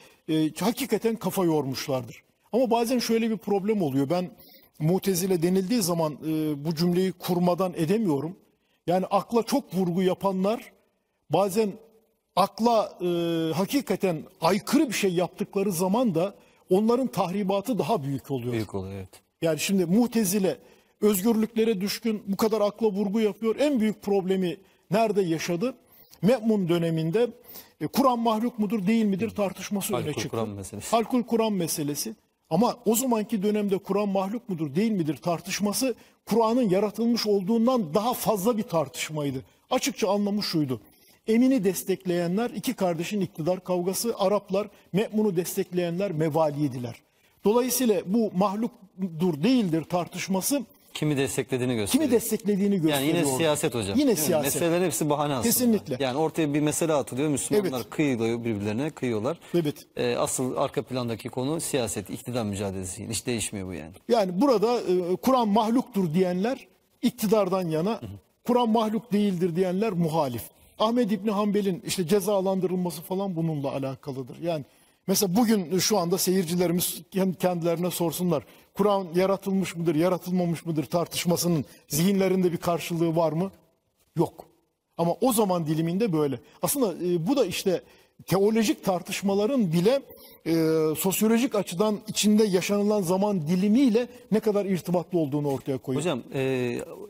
hakikaten kafa yormuşlardır. Ama bazen şöyle bir problem oluyor. Ben Mutezile denildiği zaman bu cümleyi kurmadan edemiyorum. Yani akla çok vurgu yapanlar bazen akla hakikaten aykırı bir şey yaptıkları zaman da onların tahribatı daha büyük oluyor. Büyük oluyor, evet. Yani şimdi Mutezile özgürlüklere düşkün, bu kadar akla vurgu yapıyor. En büyük problemi nerede yaşadı? Me'mun döneminde Kur'an mahluk mudur değil midir tartışması öne çıktı. Halkul Kur'an meselesi. Ama o zamanki dönemde Kur'an mahluk mudur değil midir tartışması Kur'an'ın yaratılmış olduğundan daha fazla bir tartışmaydı. Açıkça anlamı şuydu. Emin'i destekleyenler iki kardeşin iktidar kavgası, Araplar Me'mun'u destekleyenler Mevaliydiler. Dolayısıyla bu mahluktur değildir tartışması kimi desteklediğini gösteriyor. Kimi desteklediğini gösteriyor. Yani yine siyaset hocam. Yine siyaset. Meseleler hepsi bahane aslında. Kesinlikle. Yani ortaya bir mesele atılıyor. Müslümanlar kıyılıyor, birbirlerine kıyıyorlar. Evet. Asıl arka plandaki konu siyaset, iktidar mücadelesi. Hiç değişmiyor bu yani. Yani burada Kur'an mahluktur diyenler iktidardan yana, Kur'an mahluk değildir diyenler muhalif. Ahmed İbni Hanbel'in işte cezalandırılması falan bununla alakalıdır. Yani mesela bugün şu anda seyircilerimiz kendilerine sorsunlar. Kur'an yaratılmış mıdır, yaratılmamış mıdır tartışmasının zihinlerinde bir karşılığı var mı? Yok. Ama o zaman diliminde böyle. Aslında bu da işte teolojik tartışmaların bile sosyolojik açıdan içinde yaşanılan zaman dilimiyle ne kadar irtibatlı olduğunu ortaya koyuyor. Hocam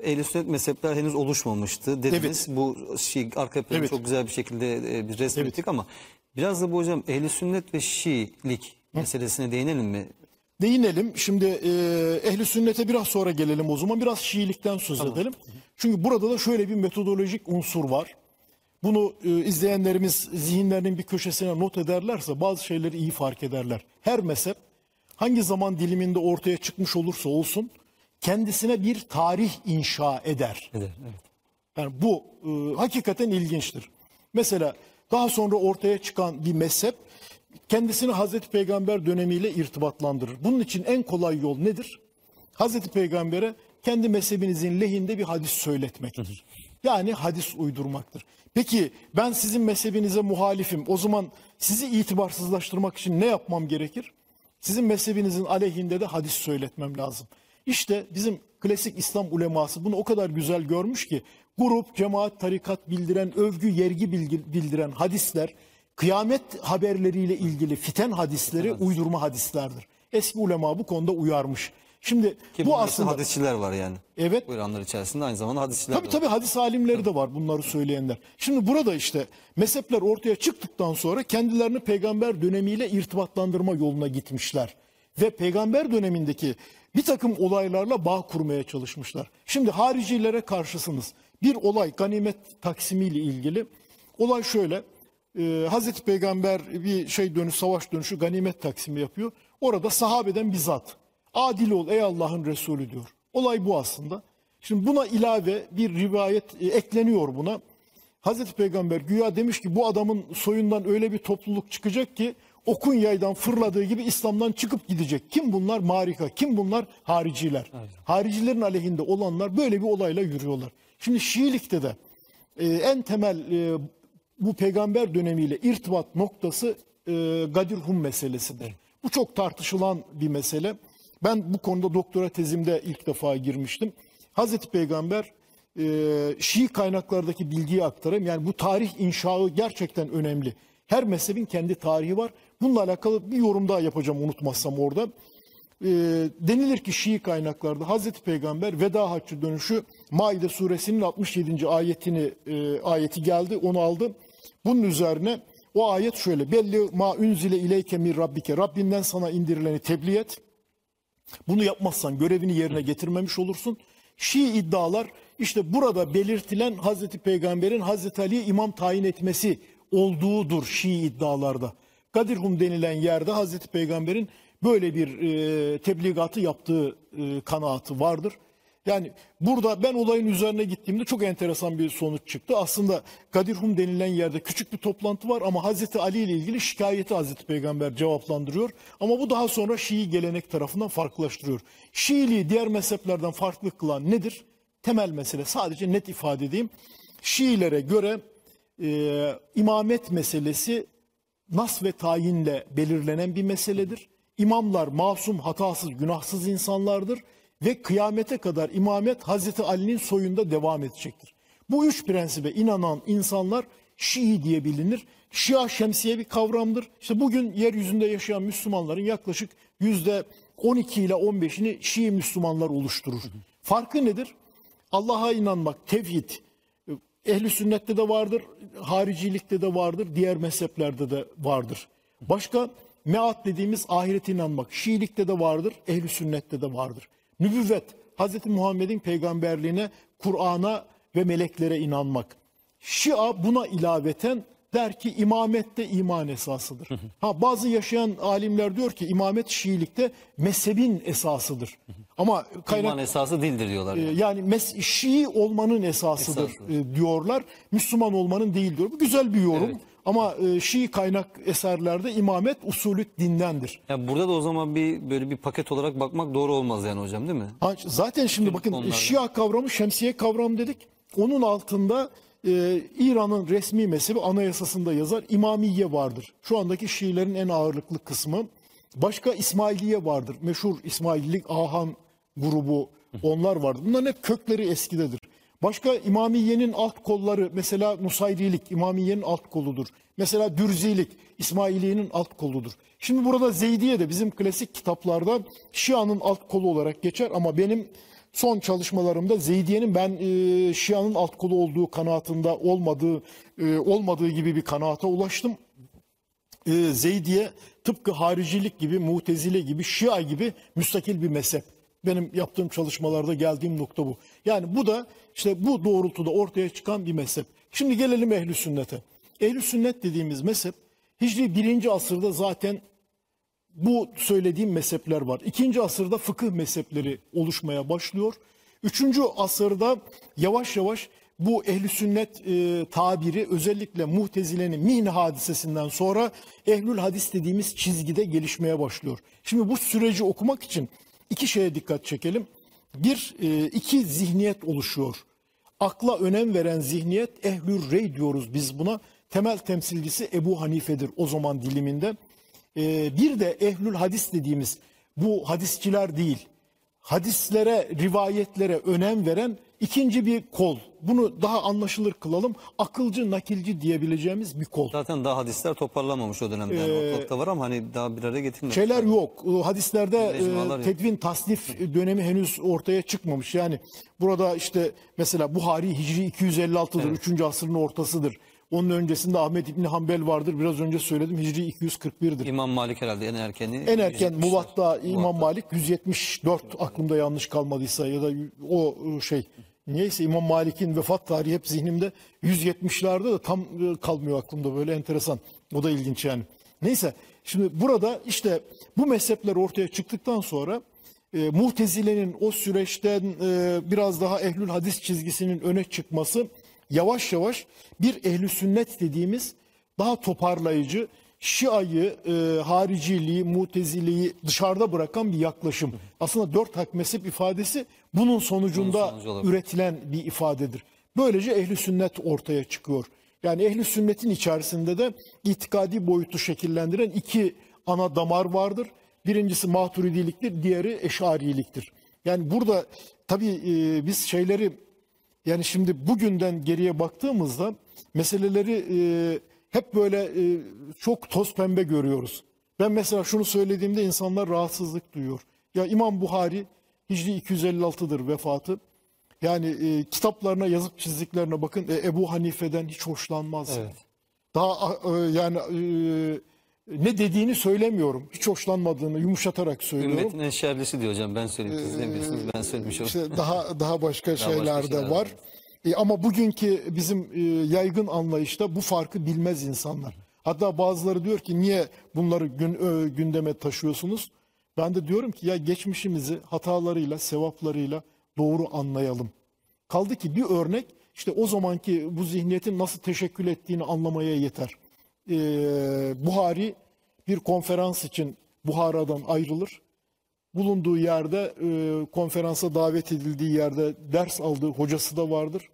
ehl-i sünnet mezhepler henüz oluşmamıştı dediniz. Evet. Bu şey, arka planı çok güzel bir şekilde bir resmettik ama biraz da bu hocam ehl-i sünnet ve Şiilik meselesine değinelim mi? Değinelim. Şimdi ehl-i sünnete biraz sonra gelelim o zaman. Biraz Şiilikten söz edelim. Çünkü burada da şöyle bir metodolojik unsur var. Bunu izleyenlerimiz zihinlerinin bir köşesine not ederlerse bazı şeyleri iyi fark ederler. Her mezhep hangi zaman diliminde ortaya çıkmış olursa olsun kendisine bir tarih inşa eder. Yani bu hakikaten ilginçtir. Mesela daha sonra ortaya çıkan bir mezhep kendisini Hazreti Peygamber dönemiyle irtibatlandırır. Bunun için en kolay yol nedir? Hazreti Peygamber'e kendi mezhebinizin lehinde bir hadis söyletmektir. Yani hadis uydurmaktır. Peki ben sizin mezhebinize muhalifim. O zaman sizi itibarsızlaştırmak için ne yapmam gerekir? Sizin mezhebinizin aleyhinde de hadis söyletmem lazım. İşte bizim klasik İslam uleması bunu o kadar güzel görmüş ki grup, cemaat, tarikat bildiren, övgü, yergi bildiren hadisler kıyamet haberleriyle ilgili fiten hadisleri uydurma hadislerdir. Eski ulema bu konuda uyarmış. Şimdi ki bu aslında hadisçiler var yani. Evet. Buyuranlar içerisinde aynı zamanda hadisçiler tabii, var. Tabii hadis alimleri de var bunları söyleyenler. Şimdi burada işte mezhepler ortaya çıktıktan sonra kendilerini peygamber dönemiyle irtibatlandırma yoluna gitmişler. Ve peygamber dönemindeki bir takım olaylarla bağ kurmaya çalışmışlar. Şimdi haricilere karşısınız. Bir olay ganimet taksimiyle ilgili. Olay şöyle. Hazreti Peygamber bir savaş dönüşü ganimet taksimi yapıyor. Orada sahabeden bir zat. Adil ol ey Allah'ın Resulü diyor. Olay bu aslında. Şimdi buna ilave bir rivayet ekleniyor buna. Hazreti Peygamber güya demiş ki bu adamın soyundan öyle bir topluluk çıkacak ki okun yaydan fırladığı gibi İslam'dan çıkıp gidecek. Kim bunlar? Marika. Kim bunlar? Hariciler. Evet. Haricilerin aleyhinde olanlar böyle bir olayla yürüyorlar. Şimdi Şiilikte de en temel bu peygamber dönemiyle irtibat noktası Gadir-Hum meselesidir. Evet. Bu çok tartışılan bir mesele. Ben bu konuda doktora tezimde ilk defa girmiştim. Hazreti Peygamber Şii kaynaklardaki bilgiyi aktarayım. Yani bu tarih inşağı gerçekten önemli. Her mezhebin kendi tarihi var. Bununla alakalı bir yorum daha yapacağım unutmazsam orada. Denilir ki Şii kaynaklarda Hazreti Peygamber veda haccı dönüşü Maide suresinin 67. ayeti geldi onu aldı. Bunun üzerine o ayet şöyle. Belli ma unzile ileyke min rabbike. Rabbinden sana indirileni tebliğ et. Bunu yapmazsan görevini yerine getirmemiş olursun. Şii iddialar işte burada belirtilen Hazreti Peygamber'in Hazreti Ali'ye imam tayin etmesi olduğudur Şii iddialarda. Gadir-Hum denilen yerde Hazreti Peygamber'in böyle bir tebligatı yaptığı kanaati vardır. Yani burada ben olayın üzerine gittiğimde çok enteresan bir sonuç çıktı. Aslında Gadir-Hum denilen yerde küçük bir toplantı var ama Hazreti Ali ile ilgili şikayeti Hazreti Peygamber cevaplandırıyor. Ama bu daha sonra Şii gelenek tarafından farklılaştırıyor. Şiiliği diğer mezheplerden farklı kılan nedir? Temel mesele. Sadece net ifade edeyim. Şiilere göre imamet meselesi nas ve tayinle belirlenen bir meseledir. İmamlar masum, hatasız, günahsız insanlardır. Ve kıyamete kadar imamet Hazreti Ali'nin soyunda devam edecektir. Bu üç prensibe inanan insanlar Şii diye bilinir. Şia şemsiye bir kavramdır. İşte bugün yeryüzünde yaşayan Müslümanların yaklaşık %12 ile 15'ini Şii Müslümanlar oluşturur. Farkı nedir? Allah'a inanmak, tevhid, ehli sünnette de vardır, haricilikte de vardır, diğer mezheplerde de vardır. Başka meat dediğimiz ahirete inanmak, Şiilikte de vardır, ehli sünnette de vardır. Nübüvvet, Hz. Muhammed'in peygamberliğine, Kur'an'a ve meleklere inanmak. Şia buna ilaveten der ki imamet de iman esasıdır. Ha, bazı yaşayan alimler diyor ki imamet Şiilikte mezhebin esasıdır. Ama kaynak, iman esası değildir diyorlar. Yani Şii olmanın esasıdır diyorlar. Müslüman olmanın değil diyor. Bu güzel bir yorum. Evet. Ama Şii kaynak eserlerde imamet usulü dindendir. Yani burada da o zaman böyle bir paket olarak bakmak doğru olmaz yani hocam değil mi? Zaten şimdi bakın onlardan. Şia kavramı şemsiye kavram dedik. Onun altında İran'ın resmi mezhebi anayasasında yazar İmamiye vardır. Şu andaki Şiilerin en ağırlıklı kısmı. Başka İsmailiye vardır. Meşhur İsmaililik Ahan grubu onlar vardır. Bunların hep kökleri eskidedir. Başka İmamiye'nin alt kolları mesela Nusayrilik İmamiye'nin alt koludur. Mesela Dürzilik İsmailiye'nin alt koludur. Şimdi burada Zeydiye de bizim klasik kitaplarda Şia'nın alt kolu olarak geçer ama benim son çalışmalarımda Zeydiye'nin ben Şia'nın alt kolu olduğu kanaatında olmadığı gibi bir kanaata ulaştım. Zeydiye tıpkı haricilik gibi, mutezile gibi, Şia gibi müstakil bir mezhep. Benim yaptığım çalışmalarda geldiğim nokta bu. Yani bu da işte bu doğrultuda ortaya çıkan bir mezhep. Şimdi gelelim Ehl-i Sünnet'e. Ehl-i Sünnet dediğimiz mezhep Hicri 1. asırda zaten bu söylediğim mezhepler var. 2. asırda fıkıh mezhepleri oluşmaya başlıyor. 3. asırda yavaş yavaş bu Ehl-i Sünnet tabiri özellikle Mu'tezile'nin Mihne hadisesinden sonra Ehlül Hadis dediğimiz çizgide gelişmeye başlıyor. Şimdi bu süreci okumak için İki şeye dikkat çekelim. Bir, iki zihniyet oluşuyor. Akla önem veren zihniyet Ehlül Rey diyoruz biz buna. Temel temsilcisi Ebu Hanife'dir o zaman diliminde. Bir de ehlül hadis dediğimiz bu hadisçiler değil, hadislere, rivayetlere önem veren ikinci bir kol. Bunu daha anlaşılır kılalım. Akılcı, nakilci diyebileceğimiz bir kol. Zaten daha hadisler toparlanmamış o dönemde. Yani ortalıkta var ama hani daha bir araya getirilmemiş. Şeyler yok. Hadislerde tedvin, tasnif dönemi henüz ortaya çıkmamış. Yani burada işte mesela Buhari Hicri 256'dır. Evet. 3. asrın ortasıdır. Onun öncesinde Ahmet İbni Hanbel vardır. Biraz önce söyledim. Hicri 241'dir. İmam Malik herhalde en erkeni. En erken Muvatta İmam Malik 174. Aklımda yanlış kalmadıysa ya da o şey... Niyeyse İmam Malik'in vefat tarihi hep zihnimde 170'lerde de tam kalmıyor aklımda, böyle enteresan. O da ilginç yani. Neyse, şimdi burada işte bu mezhepler ortaya çıktıktan sonra Mutezile'nin o süreçten biraz daha ehlül hadis çizgisinin öne çıkması yavaş yavaş bir ehl-i sünnet dediğimiz daha toparlayıcı, Şia'yı, hariciliği, Mutezile'yi dışarıda bırakan bir yaklaşım. Aslında dört hak mezhep ifadesi bunun sonucunda üretilen bir ifadedir. Böylece ehl-i sünnet ortaya çıkıyor. Yani ehl-i sünnetin içerisinde de itikadi boyutu şekillendiren iki ana damar vardır. Birincisi maturidiliktir, diğeri eşariliktir. Yani burada tabii biz şeyleri, yani şimdi bugünden geriye baktığımızda meseleleri... hep böyle çok toz pembe görüyoruz. Ben mesela şunu söylediğimde insanlar rahatsızlık duyuyor. Ya İmam Buhari Hicri 256'dır vefatı. Yani kitaplarına, yazıp çizdiklerine bakın. Ebu Hanife'den hiç hoşlanmaz. Evet. Daha yani ne dediğini söylemiyorum. Hiç hoşlanmadığını yumuşatarak söylüyorum. Ümmetin en şerlisi diyor hocam. Ben söyleyeyim. Siz demiyorsunuz. Ben söylemiş oldum. İşte daha başka şeyler de var. Ama bugünkü bizim yaygın anlayışta bu farkı bilmez insanlar. Hatta bazıları diyor ki niye bunları gündeme taşıyorsunuz? Ben de diyorum ki ya geçmişimizi hatalarıyla, sevaplarıyla doğru anlayalım. Kaldı ki bir örnek işte o zamanki bu zihniyetin nasıl teşekkül ettiğini anlamaya yeter. Buhari bir konferans için Buhara'dan ayrılır. Bulunduğu yerde, konferansa davet edildiği yerde ders aldığı hocası da vardır.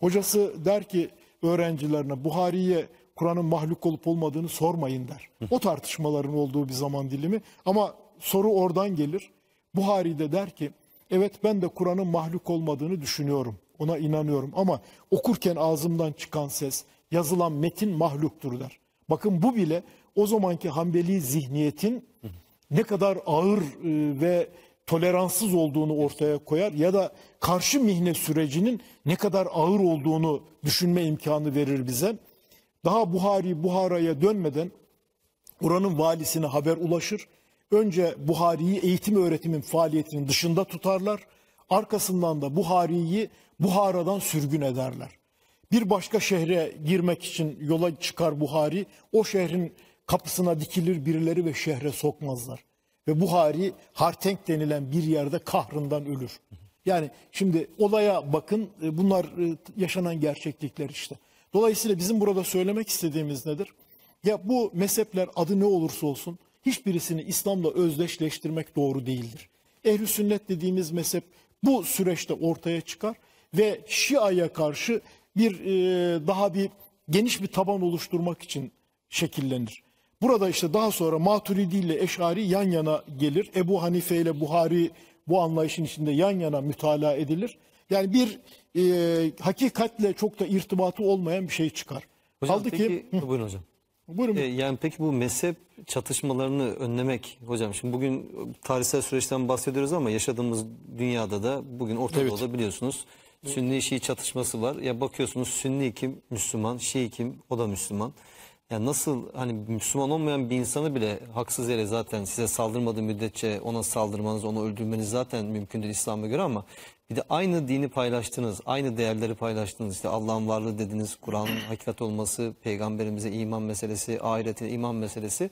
Hocası der ki öğrencilerine, Buhari'ye Kur'an'ın mahluk olup olmadığını sormayın der. O tartışmaların olduğu bir zaman dilimi. Ama soru oradan gelir. Buhari de der ki evet, ben de Kur'an'ın mahluk olmadığını düşünüyorum. Ona inanıyorum ama okurken ağzımdan çıkan ses, yazılan metin mahluktur der. Bakın bu bile o zamanki Hanbeli zihniyetin ne kadar ağır ve toleranssız olduğunu ortaya koyar ya da karşı mihne sürecinin ne kadar ağır olduğunu düşünme imkanı verir bize. Daha Buhari Buhara'ya dönmeden oranın valisine haber ulaşır. Önce Buhari'yi eğitim öğretimin faaliyetinin dışında tutarlar. Arkasından da Buhari'yi Buhara'dan sürgün ederler. Bir başka şehre girmek için yola çıkar Buhari. O şehrin kapısına dikilir birileri ve şehre sokmazlar. Ve Buhari Hartenk denilen bir yerde kahrından ölür. Yani şimdi olaya bakın, bunlar yaşanan gerçeklikler işte. Dolayısıyla bizim burada söylemek istediğimiz nedir? Ya bu mezhepler adı ne olursa olsun hiçbirisini İslam'la özdeşleştirmek doğru değildir. Ehl-i sünnet dediğimiz mezhep bu süreçte ortaya çıkar ve Şia'ya karşı bir daha bir geniş bir taban oluşturmak için şekillenir. Burada işte daha sonra Maturidi ile Eş'ari yan yana gelir. Ebu Hanife ile Buhari bu anlayışın içinde yan yana mütalaa edilir. Yani bir hakikatle çok da irtibatı olmayan bir şey çıkar. Hocam, kaldı peki, ki... Buyurun hocam. Buyurun. Yani peki bu mezhep çatışmalarını önlemek hocam. Şimdi bugün tarihsel süreçten bahsediyoruz ama yaşadığımız dünyada da bugün Orta Doğu'da biliyorsunuz Sünni Şii çatışması var. Ya bakıyorsunuz Sünni kim? Müslüman. Şii kim? O da Müslüman. Yani nasıl hani Müslüman olmayan bir insanı bile haksız yere zaten size saldırmadığı müddetçe ona saldırmanız, onu öldürmeniz zaten mümkündür İslam'a göre ama bir de aynı dini paylaştınız, aynı değerleri paylaştınız. İşte Allah'ın varlığı dediniz, Kur'an'ın hakikat olması, peygamberimize iman meselesi, ahirete iman meselesi.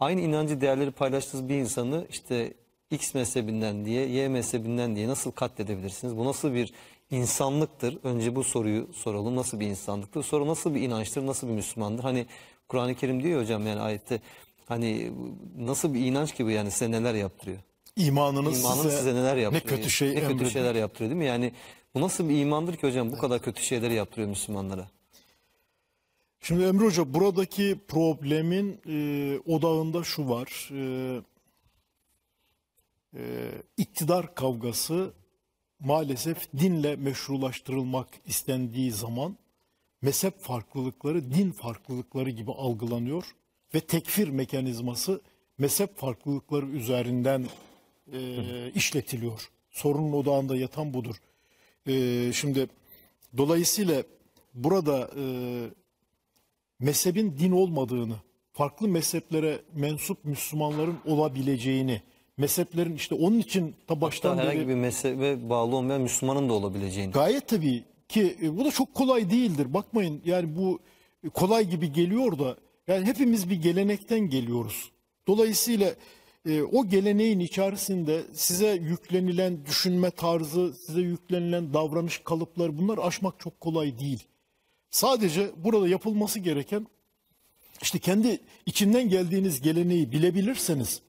Aynı inancı, değerleri paylaştığınız bir insanı işte X mezhebinden diye, Y mezhebinden diye nasıl katledebilirsiniz? Bu nasıl bir insanlıktır? Önce bu soruyu soralım. Nasıl bir insanlıktır? Sonra nasıl bir inançtır? Nasıl bir Müslümandır? Hani Kur'an-ı Kerim diyor hocam yani ayette, hani nasıl bir inanç gibi yani size neler yaptırıyor? İmanınız size neler yaptırıyor? Ne kötü şey, ne kötü şeyler yaptırıyor değil mi? Yani bu nasıl bir imandır ki hocam bu kadar kötü şeyleri yaptırıyor Müslümanlara? Şimdi Emre Hoca, buradaki problemin odağında şu var. İktidar kavgası maalesef dinle meşrulaştırılmak istendiği zaman mezhep farklılıkları din farklılıkları gibi algılanıyor ve tekfir mekanizması mezhep farklılıkları üzerinden işletiliyor. Sorunun odağında yatan budur. Şimdi dolayısıyla burada mezhebin din olmadığını, farklı mezheplere mensup Müslümanların olabileceğini, mezheplerin işte onun için ta baştan hatta herhangi bir mezhebe bağlı olmayan Müslümanın da olabileceğini. Gayet tabii ki bu da çok kolay değildir. Bakmayın yani bu kolay gibi geliyor da yani hepimiz bir gelenekten geliyoruz. Dolayısıyla o geleneğin içerisinde size yüklenilen düşünme tarzı, size yüklenilen davranış kalıpları, bunlar aşmak çok kolay değil. Sadece burada yapılması gereken işte kendi içinden geldiğiniz geleneği bilebilirseniz,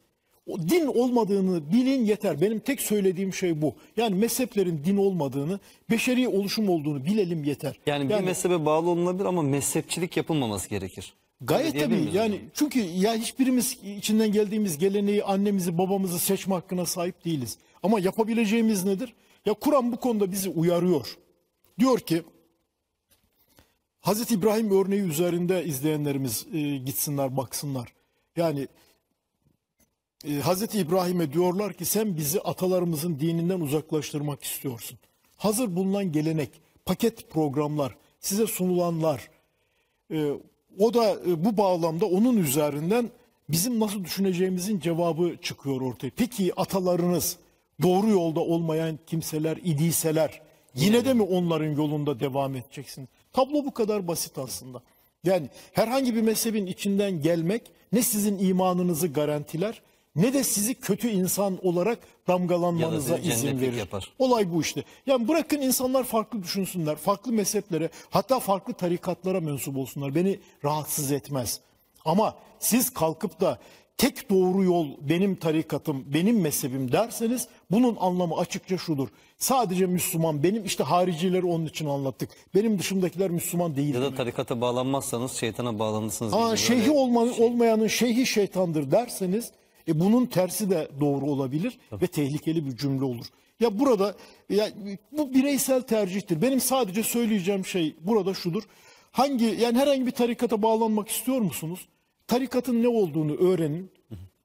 o din olmadığını bilin yeter. Benim tek söylediğim şey bu. Yani mezheplerin din olmadığını, beşeri oluşum olduğunu bilelim yeter. Yani bir mezhebe bağlı olunabilir ama mezhepçilik yapılmaması gerekir. Gayet tabii yani çünkü ya hiçbirimiz içinden geldiğimiz geleneği, annemizi, babamızı seçme hakkına sahip değiliz. Ama yapabileceğimiz nedir? Ya Kur'an bu konuda bizi uyarıyor. Diyor ki Hz. İbrahim örneği üzerinde izleyenlerimiz gitsinler baksınlar. Yani Hz. İbrahim'e diyorlar ki sen bizi atalarımızın dininden uzaklaştırmak istiyorsun. Hazır bulunan gelenek, paket programlar, size sunulanlar, o da bu bağlamda onun üzerinden bizim nasıl düşüneceğimizin cevabı çıkıyor ortaya. Peki atalarınız doğru yolda olmayan kimseler idiyseler yine de mi onların yolunda devam edeceksin? Tablo bu kadar basit aslında. Yani herhangi bir mezhebin içinden gelmek ne sizin imanınızı garantiler ne de sizi kötü insan olarak damgalanmanıza izin verir. Yapar. Olay bu işte. Yani bırakın insanlar farklı düşünsünler, farklı mezheplere, hatta farklı tarikatlara mensup olsunlar. Beni rahatsız etmez. Ama siz kalkıp da tek doğru yol benim tarikatım, benim mezhebim derseniz bunun anlamı açıkça şudur. Sadece Müslüman benim, işte haricileri onun için anlattık. Benim dışımdakiler Müslüman değil. Ya da tarikata bağlanmazsanız şeytana bağlanırsınız. Ha, şeyhi olmayanın şeyhi şeytandır derseniz bunun tersi de doğru olabilir ve tehlikeli bir cümle olur. Ya burada ya bu bireysel tercihtir. Benim sadece söyleyeceğim şey burada şudur. Yani herhangi bir tarikata bağlanmak istiyor musunuz? Tarikatın ne olduğunu öğrenin.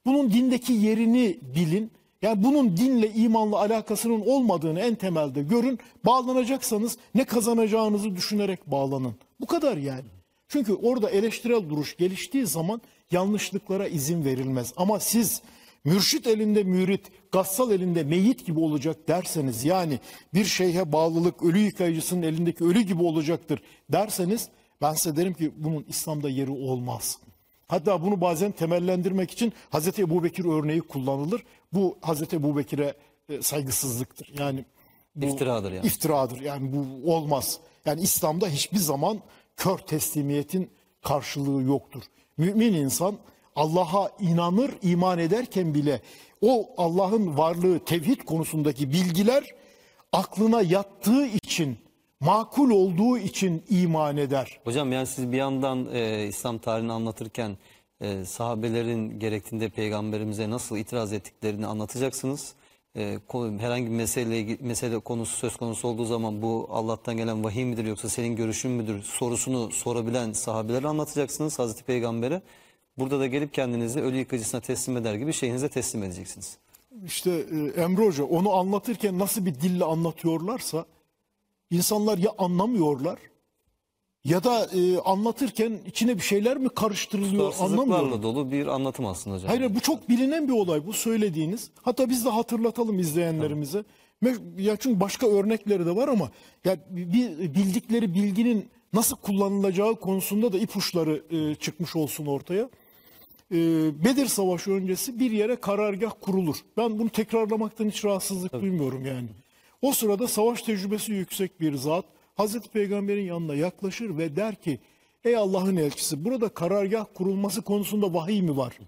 Bunun dindeki yerini bilin. Yani bunun dinle, imanla alakasının olmadığını en temelde görün. Bağlanacaksanız ne kazanacağınızı düşünerek bağlanın. Bu kadar yani. Çünkü orada eleştirel duruş geliştiği zaman yanlışlıklara izin verilmez. Ama siz mürşit elinde mürit, gassal elinde meyit gibi olacak derseniz, yani bir şeyhe bağlılık ölü yıkayıcısının elindeki ölü gibi olacaktır derseniz, ben size derim ki bunun İslam'da yeri olmaz. Hatta bunu bazen temellendirmek için Hz. Ebubekir örneği kullanılır. Bu Hz. Ebubekir'e saygısızlıktır. Yani bu iftiradır yani. İftiradır. Yani bu olmaz. Yani İslam'da hiçbir zaman kör teslimiyetin karşılığı yoktur. Mümin insan Allah'a inanır, iman ederken bile o Allah'ın varlığı, tevhid konusundaki bilgiler aklına yattığı için, makul olduğu için iman eder. Hocam yani siz bir yandan İslam tarihini anlatırken sahabelerin gerektiğinde peygamberimize nasıl itiraz ettiklerini anlatacaksınız. Herhangi bir mesele konusu söz konusu olduğu zaman bu Allah'tan gelen vahiy midir yoksa senin görüşün müdür sorusunu sorabilen sahabeleri anlatacaksınız Hazreti Peygamber'e. Burada da gelip kendinizi ölü yıkıcısına teslim eder gibi şeyinize teslim edeceksiniz. İşte Emre Hoca, onu anlatırken nasıl bir dille anlatıyorlarsa insanlar ya anlamıyorlar ya da anlatırken içine bir şeyler mi karıştırılıyor anlamıyorum. Dolu bir anlatım aslında hocam. Hayır, bu çok bilinen bir olay bu söylediğiniz. Hatta biz de hatırlatalım izleyenlerimize. Tamam. Ya çünkü başka örnekleri de var ama ya bildikleri bilginin nasıl kullanılacağı konusunda da ipuçları çıkmış olsun ortaya. Bedir Savaşı öncesi bir yere karargah kurulur. Ben bunu tekrarlamaktan hiç rahatsızlık duymuyorum yani. O sırada savaş tecrübesi yüksek bir zat Hazreti Peygamber'in yanına yaklaşır ve der ki ey Allah'ın elçisi, burada karargah kurulması konusunda vahiy mi var?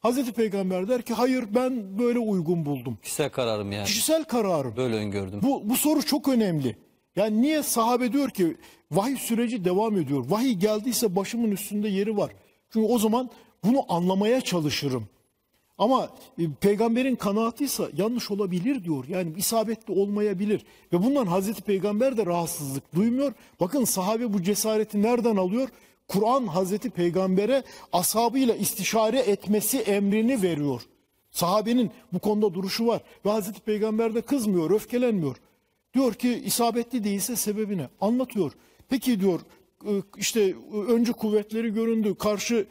Hazreti Peygamber der ki hayır, ben böyle uygun buldum. Kişisel kararım yani. Kişisel kararım. Böyle öngördüm. Bu soru çok önemli. Yani niye sahabe diyor ki vahiy süreci devam ediyor. Vahiy geldiyse başımın üstünde yeri var. Çünkü o zaman bunu anlamaya çalışırım. Ama peygamberin kanaatıysa yanlış olabilir diyor. Yani isabetli olmayabilir. Ve bundan Hazreti Peygamber de rahatsızlık duymuyor. Bakın sahabe bu cesareti nereden alıyor? Kur'an Hazreti Peygamber'e ashabıyla istişare etmesi emrini veriyor. Sahabenin bu konuda duruşu var. Ve Hazreti Peygamber de kızmıyor, öfkelenmiyor. Diyor ki isabetli değilse sebebine anlatıyor. Peki diyor işte öncü kuvvetleri göründü, karşı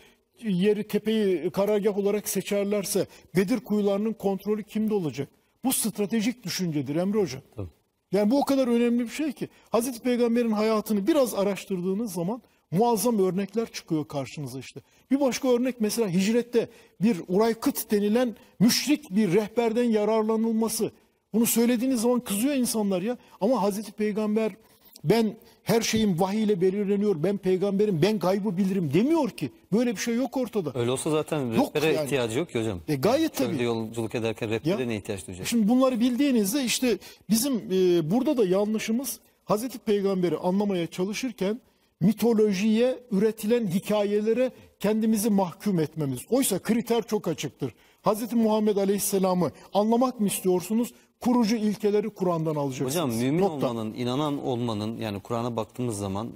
yeri tepeyi karargah olarak seçerlerse Bedir kuyularının kontrolü kimde olacak? Bu stratejik düşüncedir Emre Hoca. Tabii. Yani bu o kadar önemli bir şey ki Hazreti Peygamber'in hayatını biraz araştırdığınız zaman muazzam örnekler çıkıyor karşınıza işte. Bir başka örnek mesela hicrette bir Uraykıt denilen müşrik bir rehberden yararlanılması. Bunu söylediğiniz zaman kızıyor insanlar ya. Ama Hazreti Peygamber ben her şeyim vahiy ile belirleniyor, ben peygamberim, ben gaybı bilirim demiyor ki. Böyle bir şey yok ortada. Öyle olsa zaten rehbere yani ihtiyacı yok ki hocam. Gayet tabii. Çölde yolculuk ederken rehbere ne ihtiyaç duyacak? Şimdi bunları bildiğinizde işte bizim burada da yanlışımız Hazreti Peygamber'i anlamaya çalışırken mitolojiye, üretilen hikayelere kendimizi mahkum etmemiz. Oysa kriter çok açıktır. Hz. Muhammed Aleyhisselam'ı anlamak mı istiyorsunuz? Kurucu ilkeleri Kur'an'dan alacaksınız. Hocam mümin olmanın, inanan olmanın yani Kur'an'a baktığımız zaman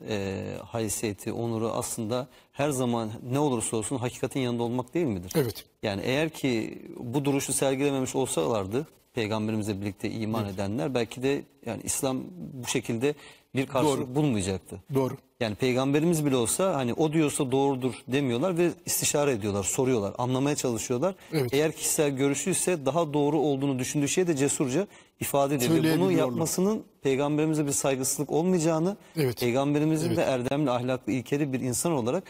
haysiyeti, onuru aslında her zaman ne olursa olsun hakikatin yanında olmak değil midir? Evet. Yani eğer ki bu duruşu sergilememiş olsalardı Peygamberimizle birlikte iman edenler belki de yani İslam bu şekilde bir karşılık bulmayacaktı. Doğru. Yani peygamberimiz bile olsa hani o diyorsa doğrudur demiyorlar ve istişare ediyorlar, soruyorlar, anlamaya çalışıyorlar. Evet. Eğer kişisel görüşüyse daha doğru olduğunu düşündüğü şey de cesurca ifade ediyor. Bunu yapmasının peygamberimize bir saygısızlık olmayacağını, peygamberimizin de erdemli, ahlaklı, ilkeli bir insan olarak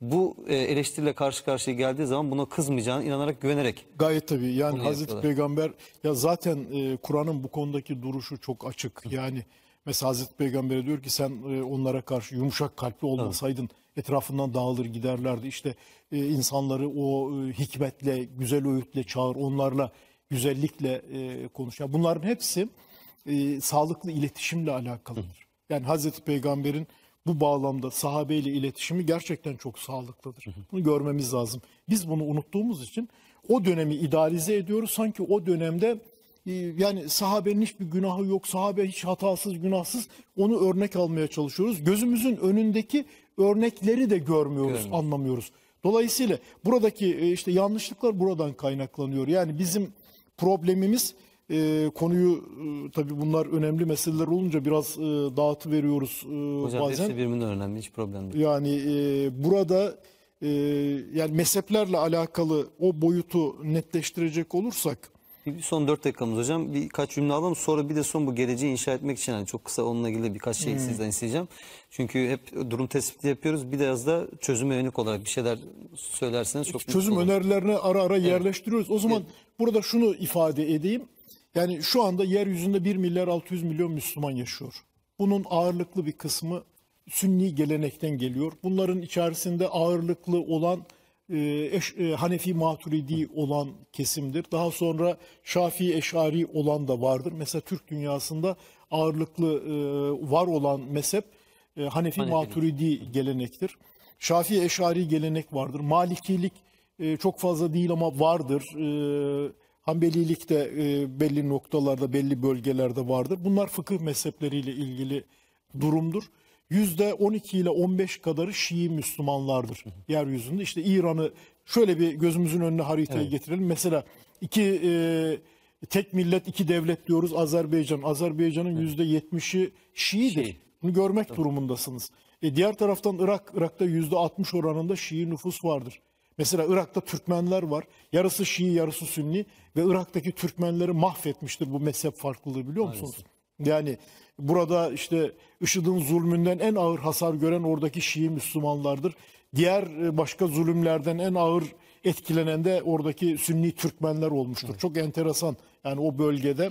bu eleştiriyle karşı karşıya geldiği zaman buna kızmayacağına inanarak, güvenerek. Gayet tabii. Yani Hazreti Peygamber ya zaten Kur'an'ın bu konudaki duruşu çok açık. Yani mesela Hazreti Peygamber'e diyor ki sen onlara karşı yumuşak kalpli olmasaydın etrafından dağılır giderlerdi. İşte insanları o hikmetle, güzel öğütle çağır, onlarla güzellikle konuş. Yani bunların hepsi sağlıklı iletişimle alakalıdır. Yani Hazreti Peygamber'in bu bağlamda sahabeyle iletişimi gerçekten çok sağlıklıdır. Bunu görmemiz lazım. Biz bunu unuttuğumuz için o dönemi idealize ediyoruz. Sanki o dönemde yani sahabenin hiçbir günahı yok, sahabe hiç hatasız, günahsız, onu örnek almaya çalışıyoruz. Gözümüzün önündeki örnekleri de görmüyoruz, anlamıyoruz. Dolayısıyla buradaki işte yanlışlıklar buradan kaynaklanıyor. Yani bizim problemimiz konuyu tabii bunlar önemli meseleler olunca biraz dağıtıveriyoruz bazen. Hocam hepsi birbirinden önemli, hiç problem değil. Yani burada yani mezheplerle alakalı o boyutu netleştirecek olursak. Son 4 dakikamız hocam. Birkaç cümle alalım. Sonra bir de son bu geleceği inşa etmek için yani çok kısa onunla ilgili birkaç şey sizden isteyeceğim. Çünkü hep durum tespiti yapıyoruz. Biraz da çözüme yönelik olarak bir şeyler söylerseniz çok mutlu olurum. Çözüm önerilerini ara ara yerleştiriyoruz. O zaman burada şunu ifade edeyim. Yani şu anda yeryüzünde 1 milyar 600 milyon Müslüman yaşıyor. Bunun ağırlıklı bir kısmı Sünni gelenekten geliyor. Bunların içerisinde ağırlıklı olan Hanefi Maturidi olan kesimdir. Daha sonra Şafii Eş'ari olan da vardır. Mesela Türk dünyasında ağırlıklı var olan mezhep Hanefi Maturidi gelenektir. Şafii Eş'ari gelenek vardır. Malikilik çok fazla değil ama vardır. Hanbelilik de belli noktalarda, belli bölgelerde vardır. Bunlar fıkıh mezhepleriyle ilgili durumdur. %12 ile 15 kadarı Şii Müslümanlardır yeryüzünde. İşte İran'ı şöyle bir gözümüzün önüne haritaya getirelim. Mesela tek millet, iki devlet diyoruz Azerbaycan. Azerbaycan'ın %70'i Şii'dir. Bunu görmek durumundasınız. Diğer taraftan Irak. Irak'ta %60 oranında Şii nüfus vardır. Mesela Irak'ta Türkmenler var. Yarısı Şii, yarısı Sünni. Ve Irak'taki Türkmenleri mahvetmiştir bu mezhep farklılığı, biliyor musunuz? Yani burada işte IŞİD'in zulmünden en ağır hasar gören oradaki Şii Müslümanlardır. Diğer başka zulümlerden en ağır etkilenen de oradaki Sünni Türkmenler olmuştur. Çok enteresan yani o bölgede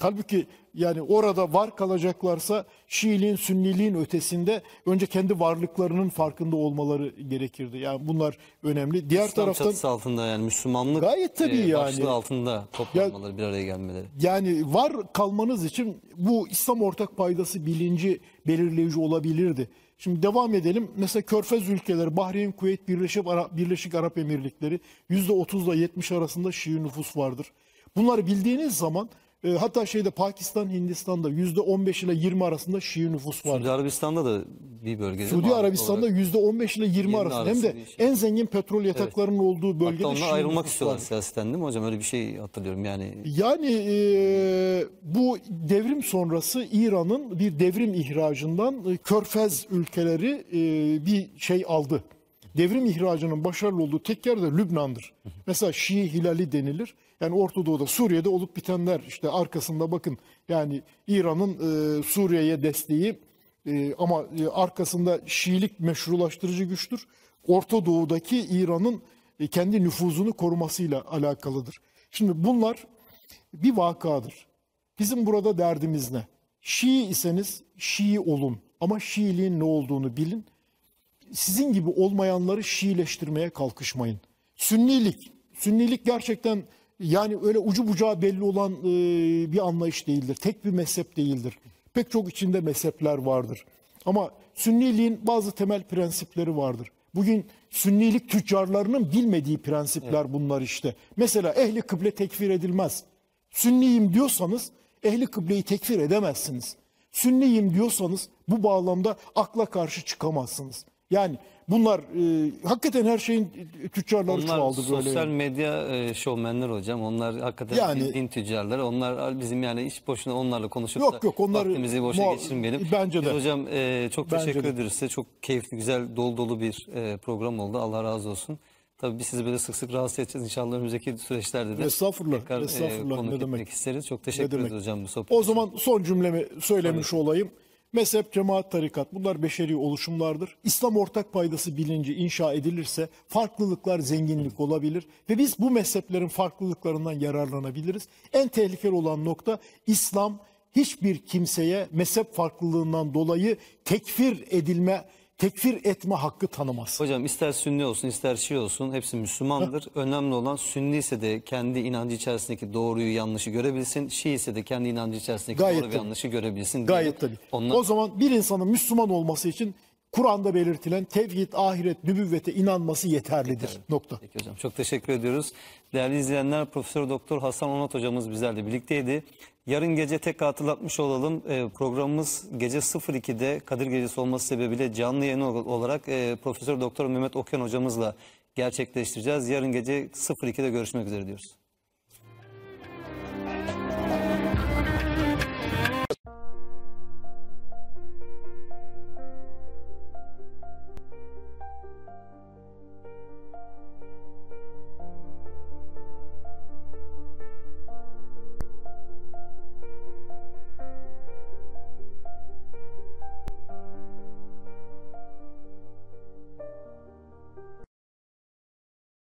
Halbuki yani orada var kalacaklarsa Şiiliğin, Sünniliğin ötesinde önce kendi varlıklarının farkında olmaları gerekirdi. Yani bunlar önemli. Diğer İslam taraftan çatısı altında, yani Müslümanlık gayet tabii başlığı yani altında toplanmaları, bir araya gelmeleri. Yani var kalmanız için bu İslam ortak paydası bilinci belirleyici olabilirdi. Şimdi devam edelim. Mesela Körfez ülkeleri, Bahreyn, Kuveyt, Birleşik Arap Emirlikleri, %30 ile %70 arasında Şii nüfus vardır. Bunları bildiğiniz zaman hatta şeyde Pakistan, Hindistan'da %15 ile 20 arasında Şii nüfus var. Suudi Arabistan'da da bir bölge. Suudi Arabistan'da %15 ile 20 arasında. Hem de en zengin petrol yataklarının olduğu bölgede Şii nüfus var. Hatta onlar ayrılmak istiyorlar siyaseten, değil mi hocam? Öyle bir şey hatırlıyorum yani. Yani bu devrim sonrası İran'ın bir devrim ihracından Körfez ülkeleri bir şey aldı. Devrim ihracının başarılı olduğu tek yer de Lübnan'dır. Mesela Şii Hilali denilir. Yani Orta Doğu'da, Suriye'de olup bitenler işte arkasında bakın. Yani İran'ın Suriye'ye desteği ama arkasında Şiilik meşrulaştırıcı güçtür. Orta Doğu'daki İran'ın kendi nüfuzunu korumasıyla alakalıdır. Şimdi bunlar bir vakadır. Bizim burada derdimiz ne? Şii iseniz Şii olun ama Şiiliğin ne olduğunu bilin. Sizin gibi olmayanları Şiileştirmeye kalkışmayın. Sünnilik gerçekten yani öyle ucu bucağı belli olan bir anlayış değildir. Tek bir mezhep değildir. Pek çok içinde mezhepler vardır. Ama Sünniliğin bazı temel prensipleri vardır. Bugün Sünnilik tüccarlarının bilmediği prensipler bunlar işte. Mesela ehli kıble tekfir edilmez. Sünniyim diyorsanız ehli kıbleyi tekfir edemezsiniz. Sünniyim diyorsanız bu bağlamda akla karşı çıkamazsınız. Yani bunlar hakikaten her şeyin tüccarları onlar çoğaldı böyle. Onlar sosyal medya şovmenler hocam. Onlar hakikaten yani, din tüccarları. Onlar bizim yani hiç boşuna onlarla konuşup yok, onları, vaktimizi boşa geçirmeyelim. Bence de. Hocam çok teşekkür ederiz size. Çok keyifli, güzel, dolu dolu bir program oldu. Allah razı olsun. Tabii biz sizi böyle sık sık rahatsız edeceğiz. İnşallah önümüzdeki süreçlerde de tekrar konuk etmek isteriz. Çok teşekkür ederiz hocam bu sohbet. O zaman son cümlemi söylemiş olayım. Mezhep, cemaat, tarikat bunlar beşeri oluşumlardır. İslam ortak paydası bilinci inşa edilirse farklılıklar zenginlik olabilir. Ve biz bu mezheplerin farklılıklarından yararlanabiliriz. En tehlikeli olan nokta İslam hiçbir kimseye mezhep farklılığından dolayı tekfir etme hakkı tanımaz. Hocam ister Sünni olsun ister Şii olsun hepsi Müslümandır. Önemli olan Sünni ise de kendi inancı içerisindeki doğruyu yanlışı görebilsin. Şii ise de kendi inancı içerisindeki doğru ve yanlışı görebilsin. Gayet tabii. O zaman bir insanın Müslüman olması için Kur'an'da belirtilen tevhid, ahiret, nübüvvete inanması yeterlidir. Nokta. Peki hocam çok teşekkür ediyoruz. Değerli izleyenler, Profesör Doktor Hasan Onat hocamız bizlerle birlikteydi. Yarın gece tekrar hatırlatmış olalım. Programımız gece 02'de Kadir Gecesi olması sebebiyle canlı yayın olarak Profesör Doktor Mehmet Okyan hocamızla gerçekleştireceğiz. Yarın gece 02'de görüşmek üzere diyoruz.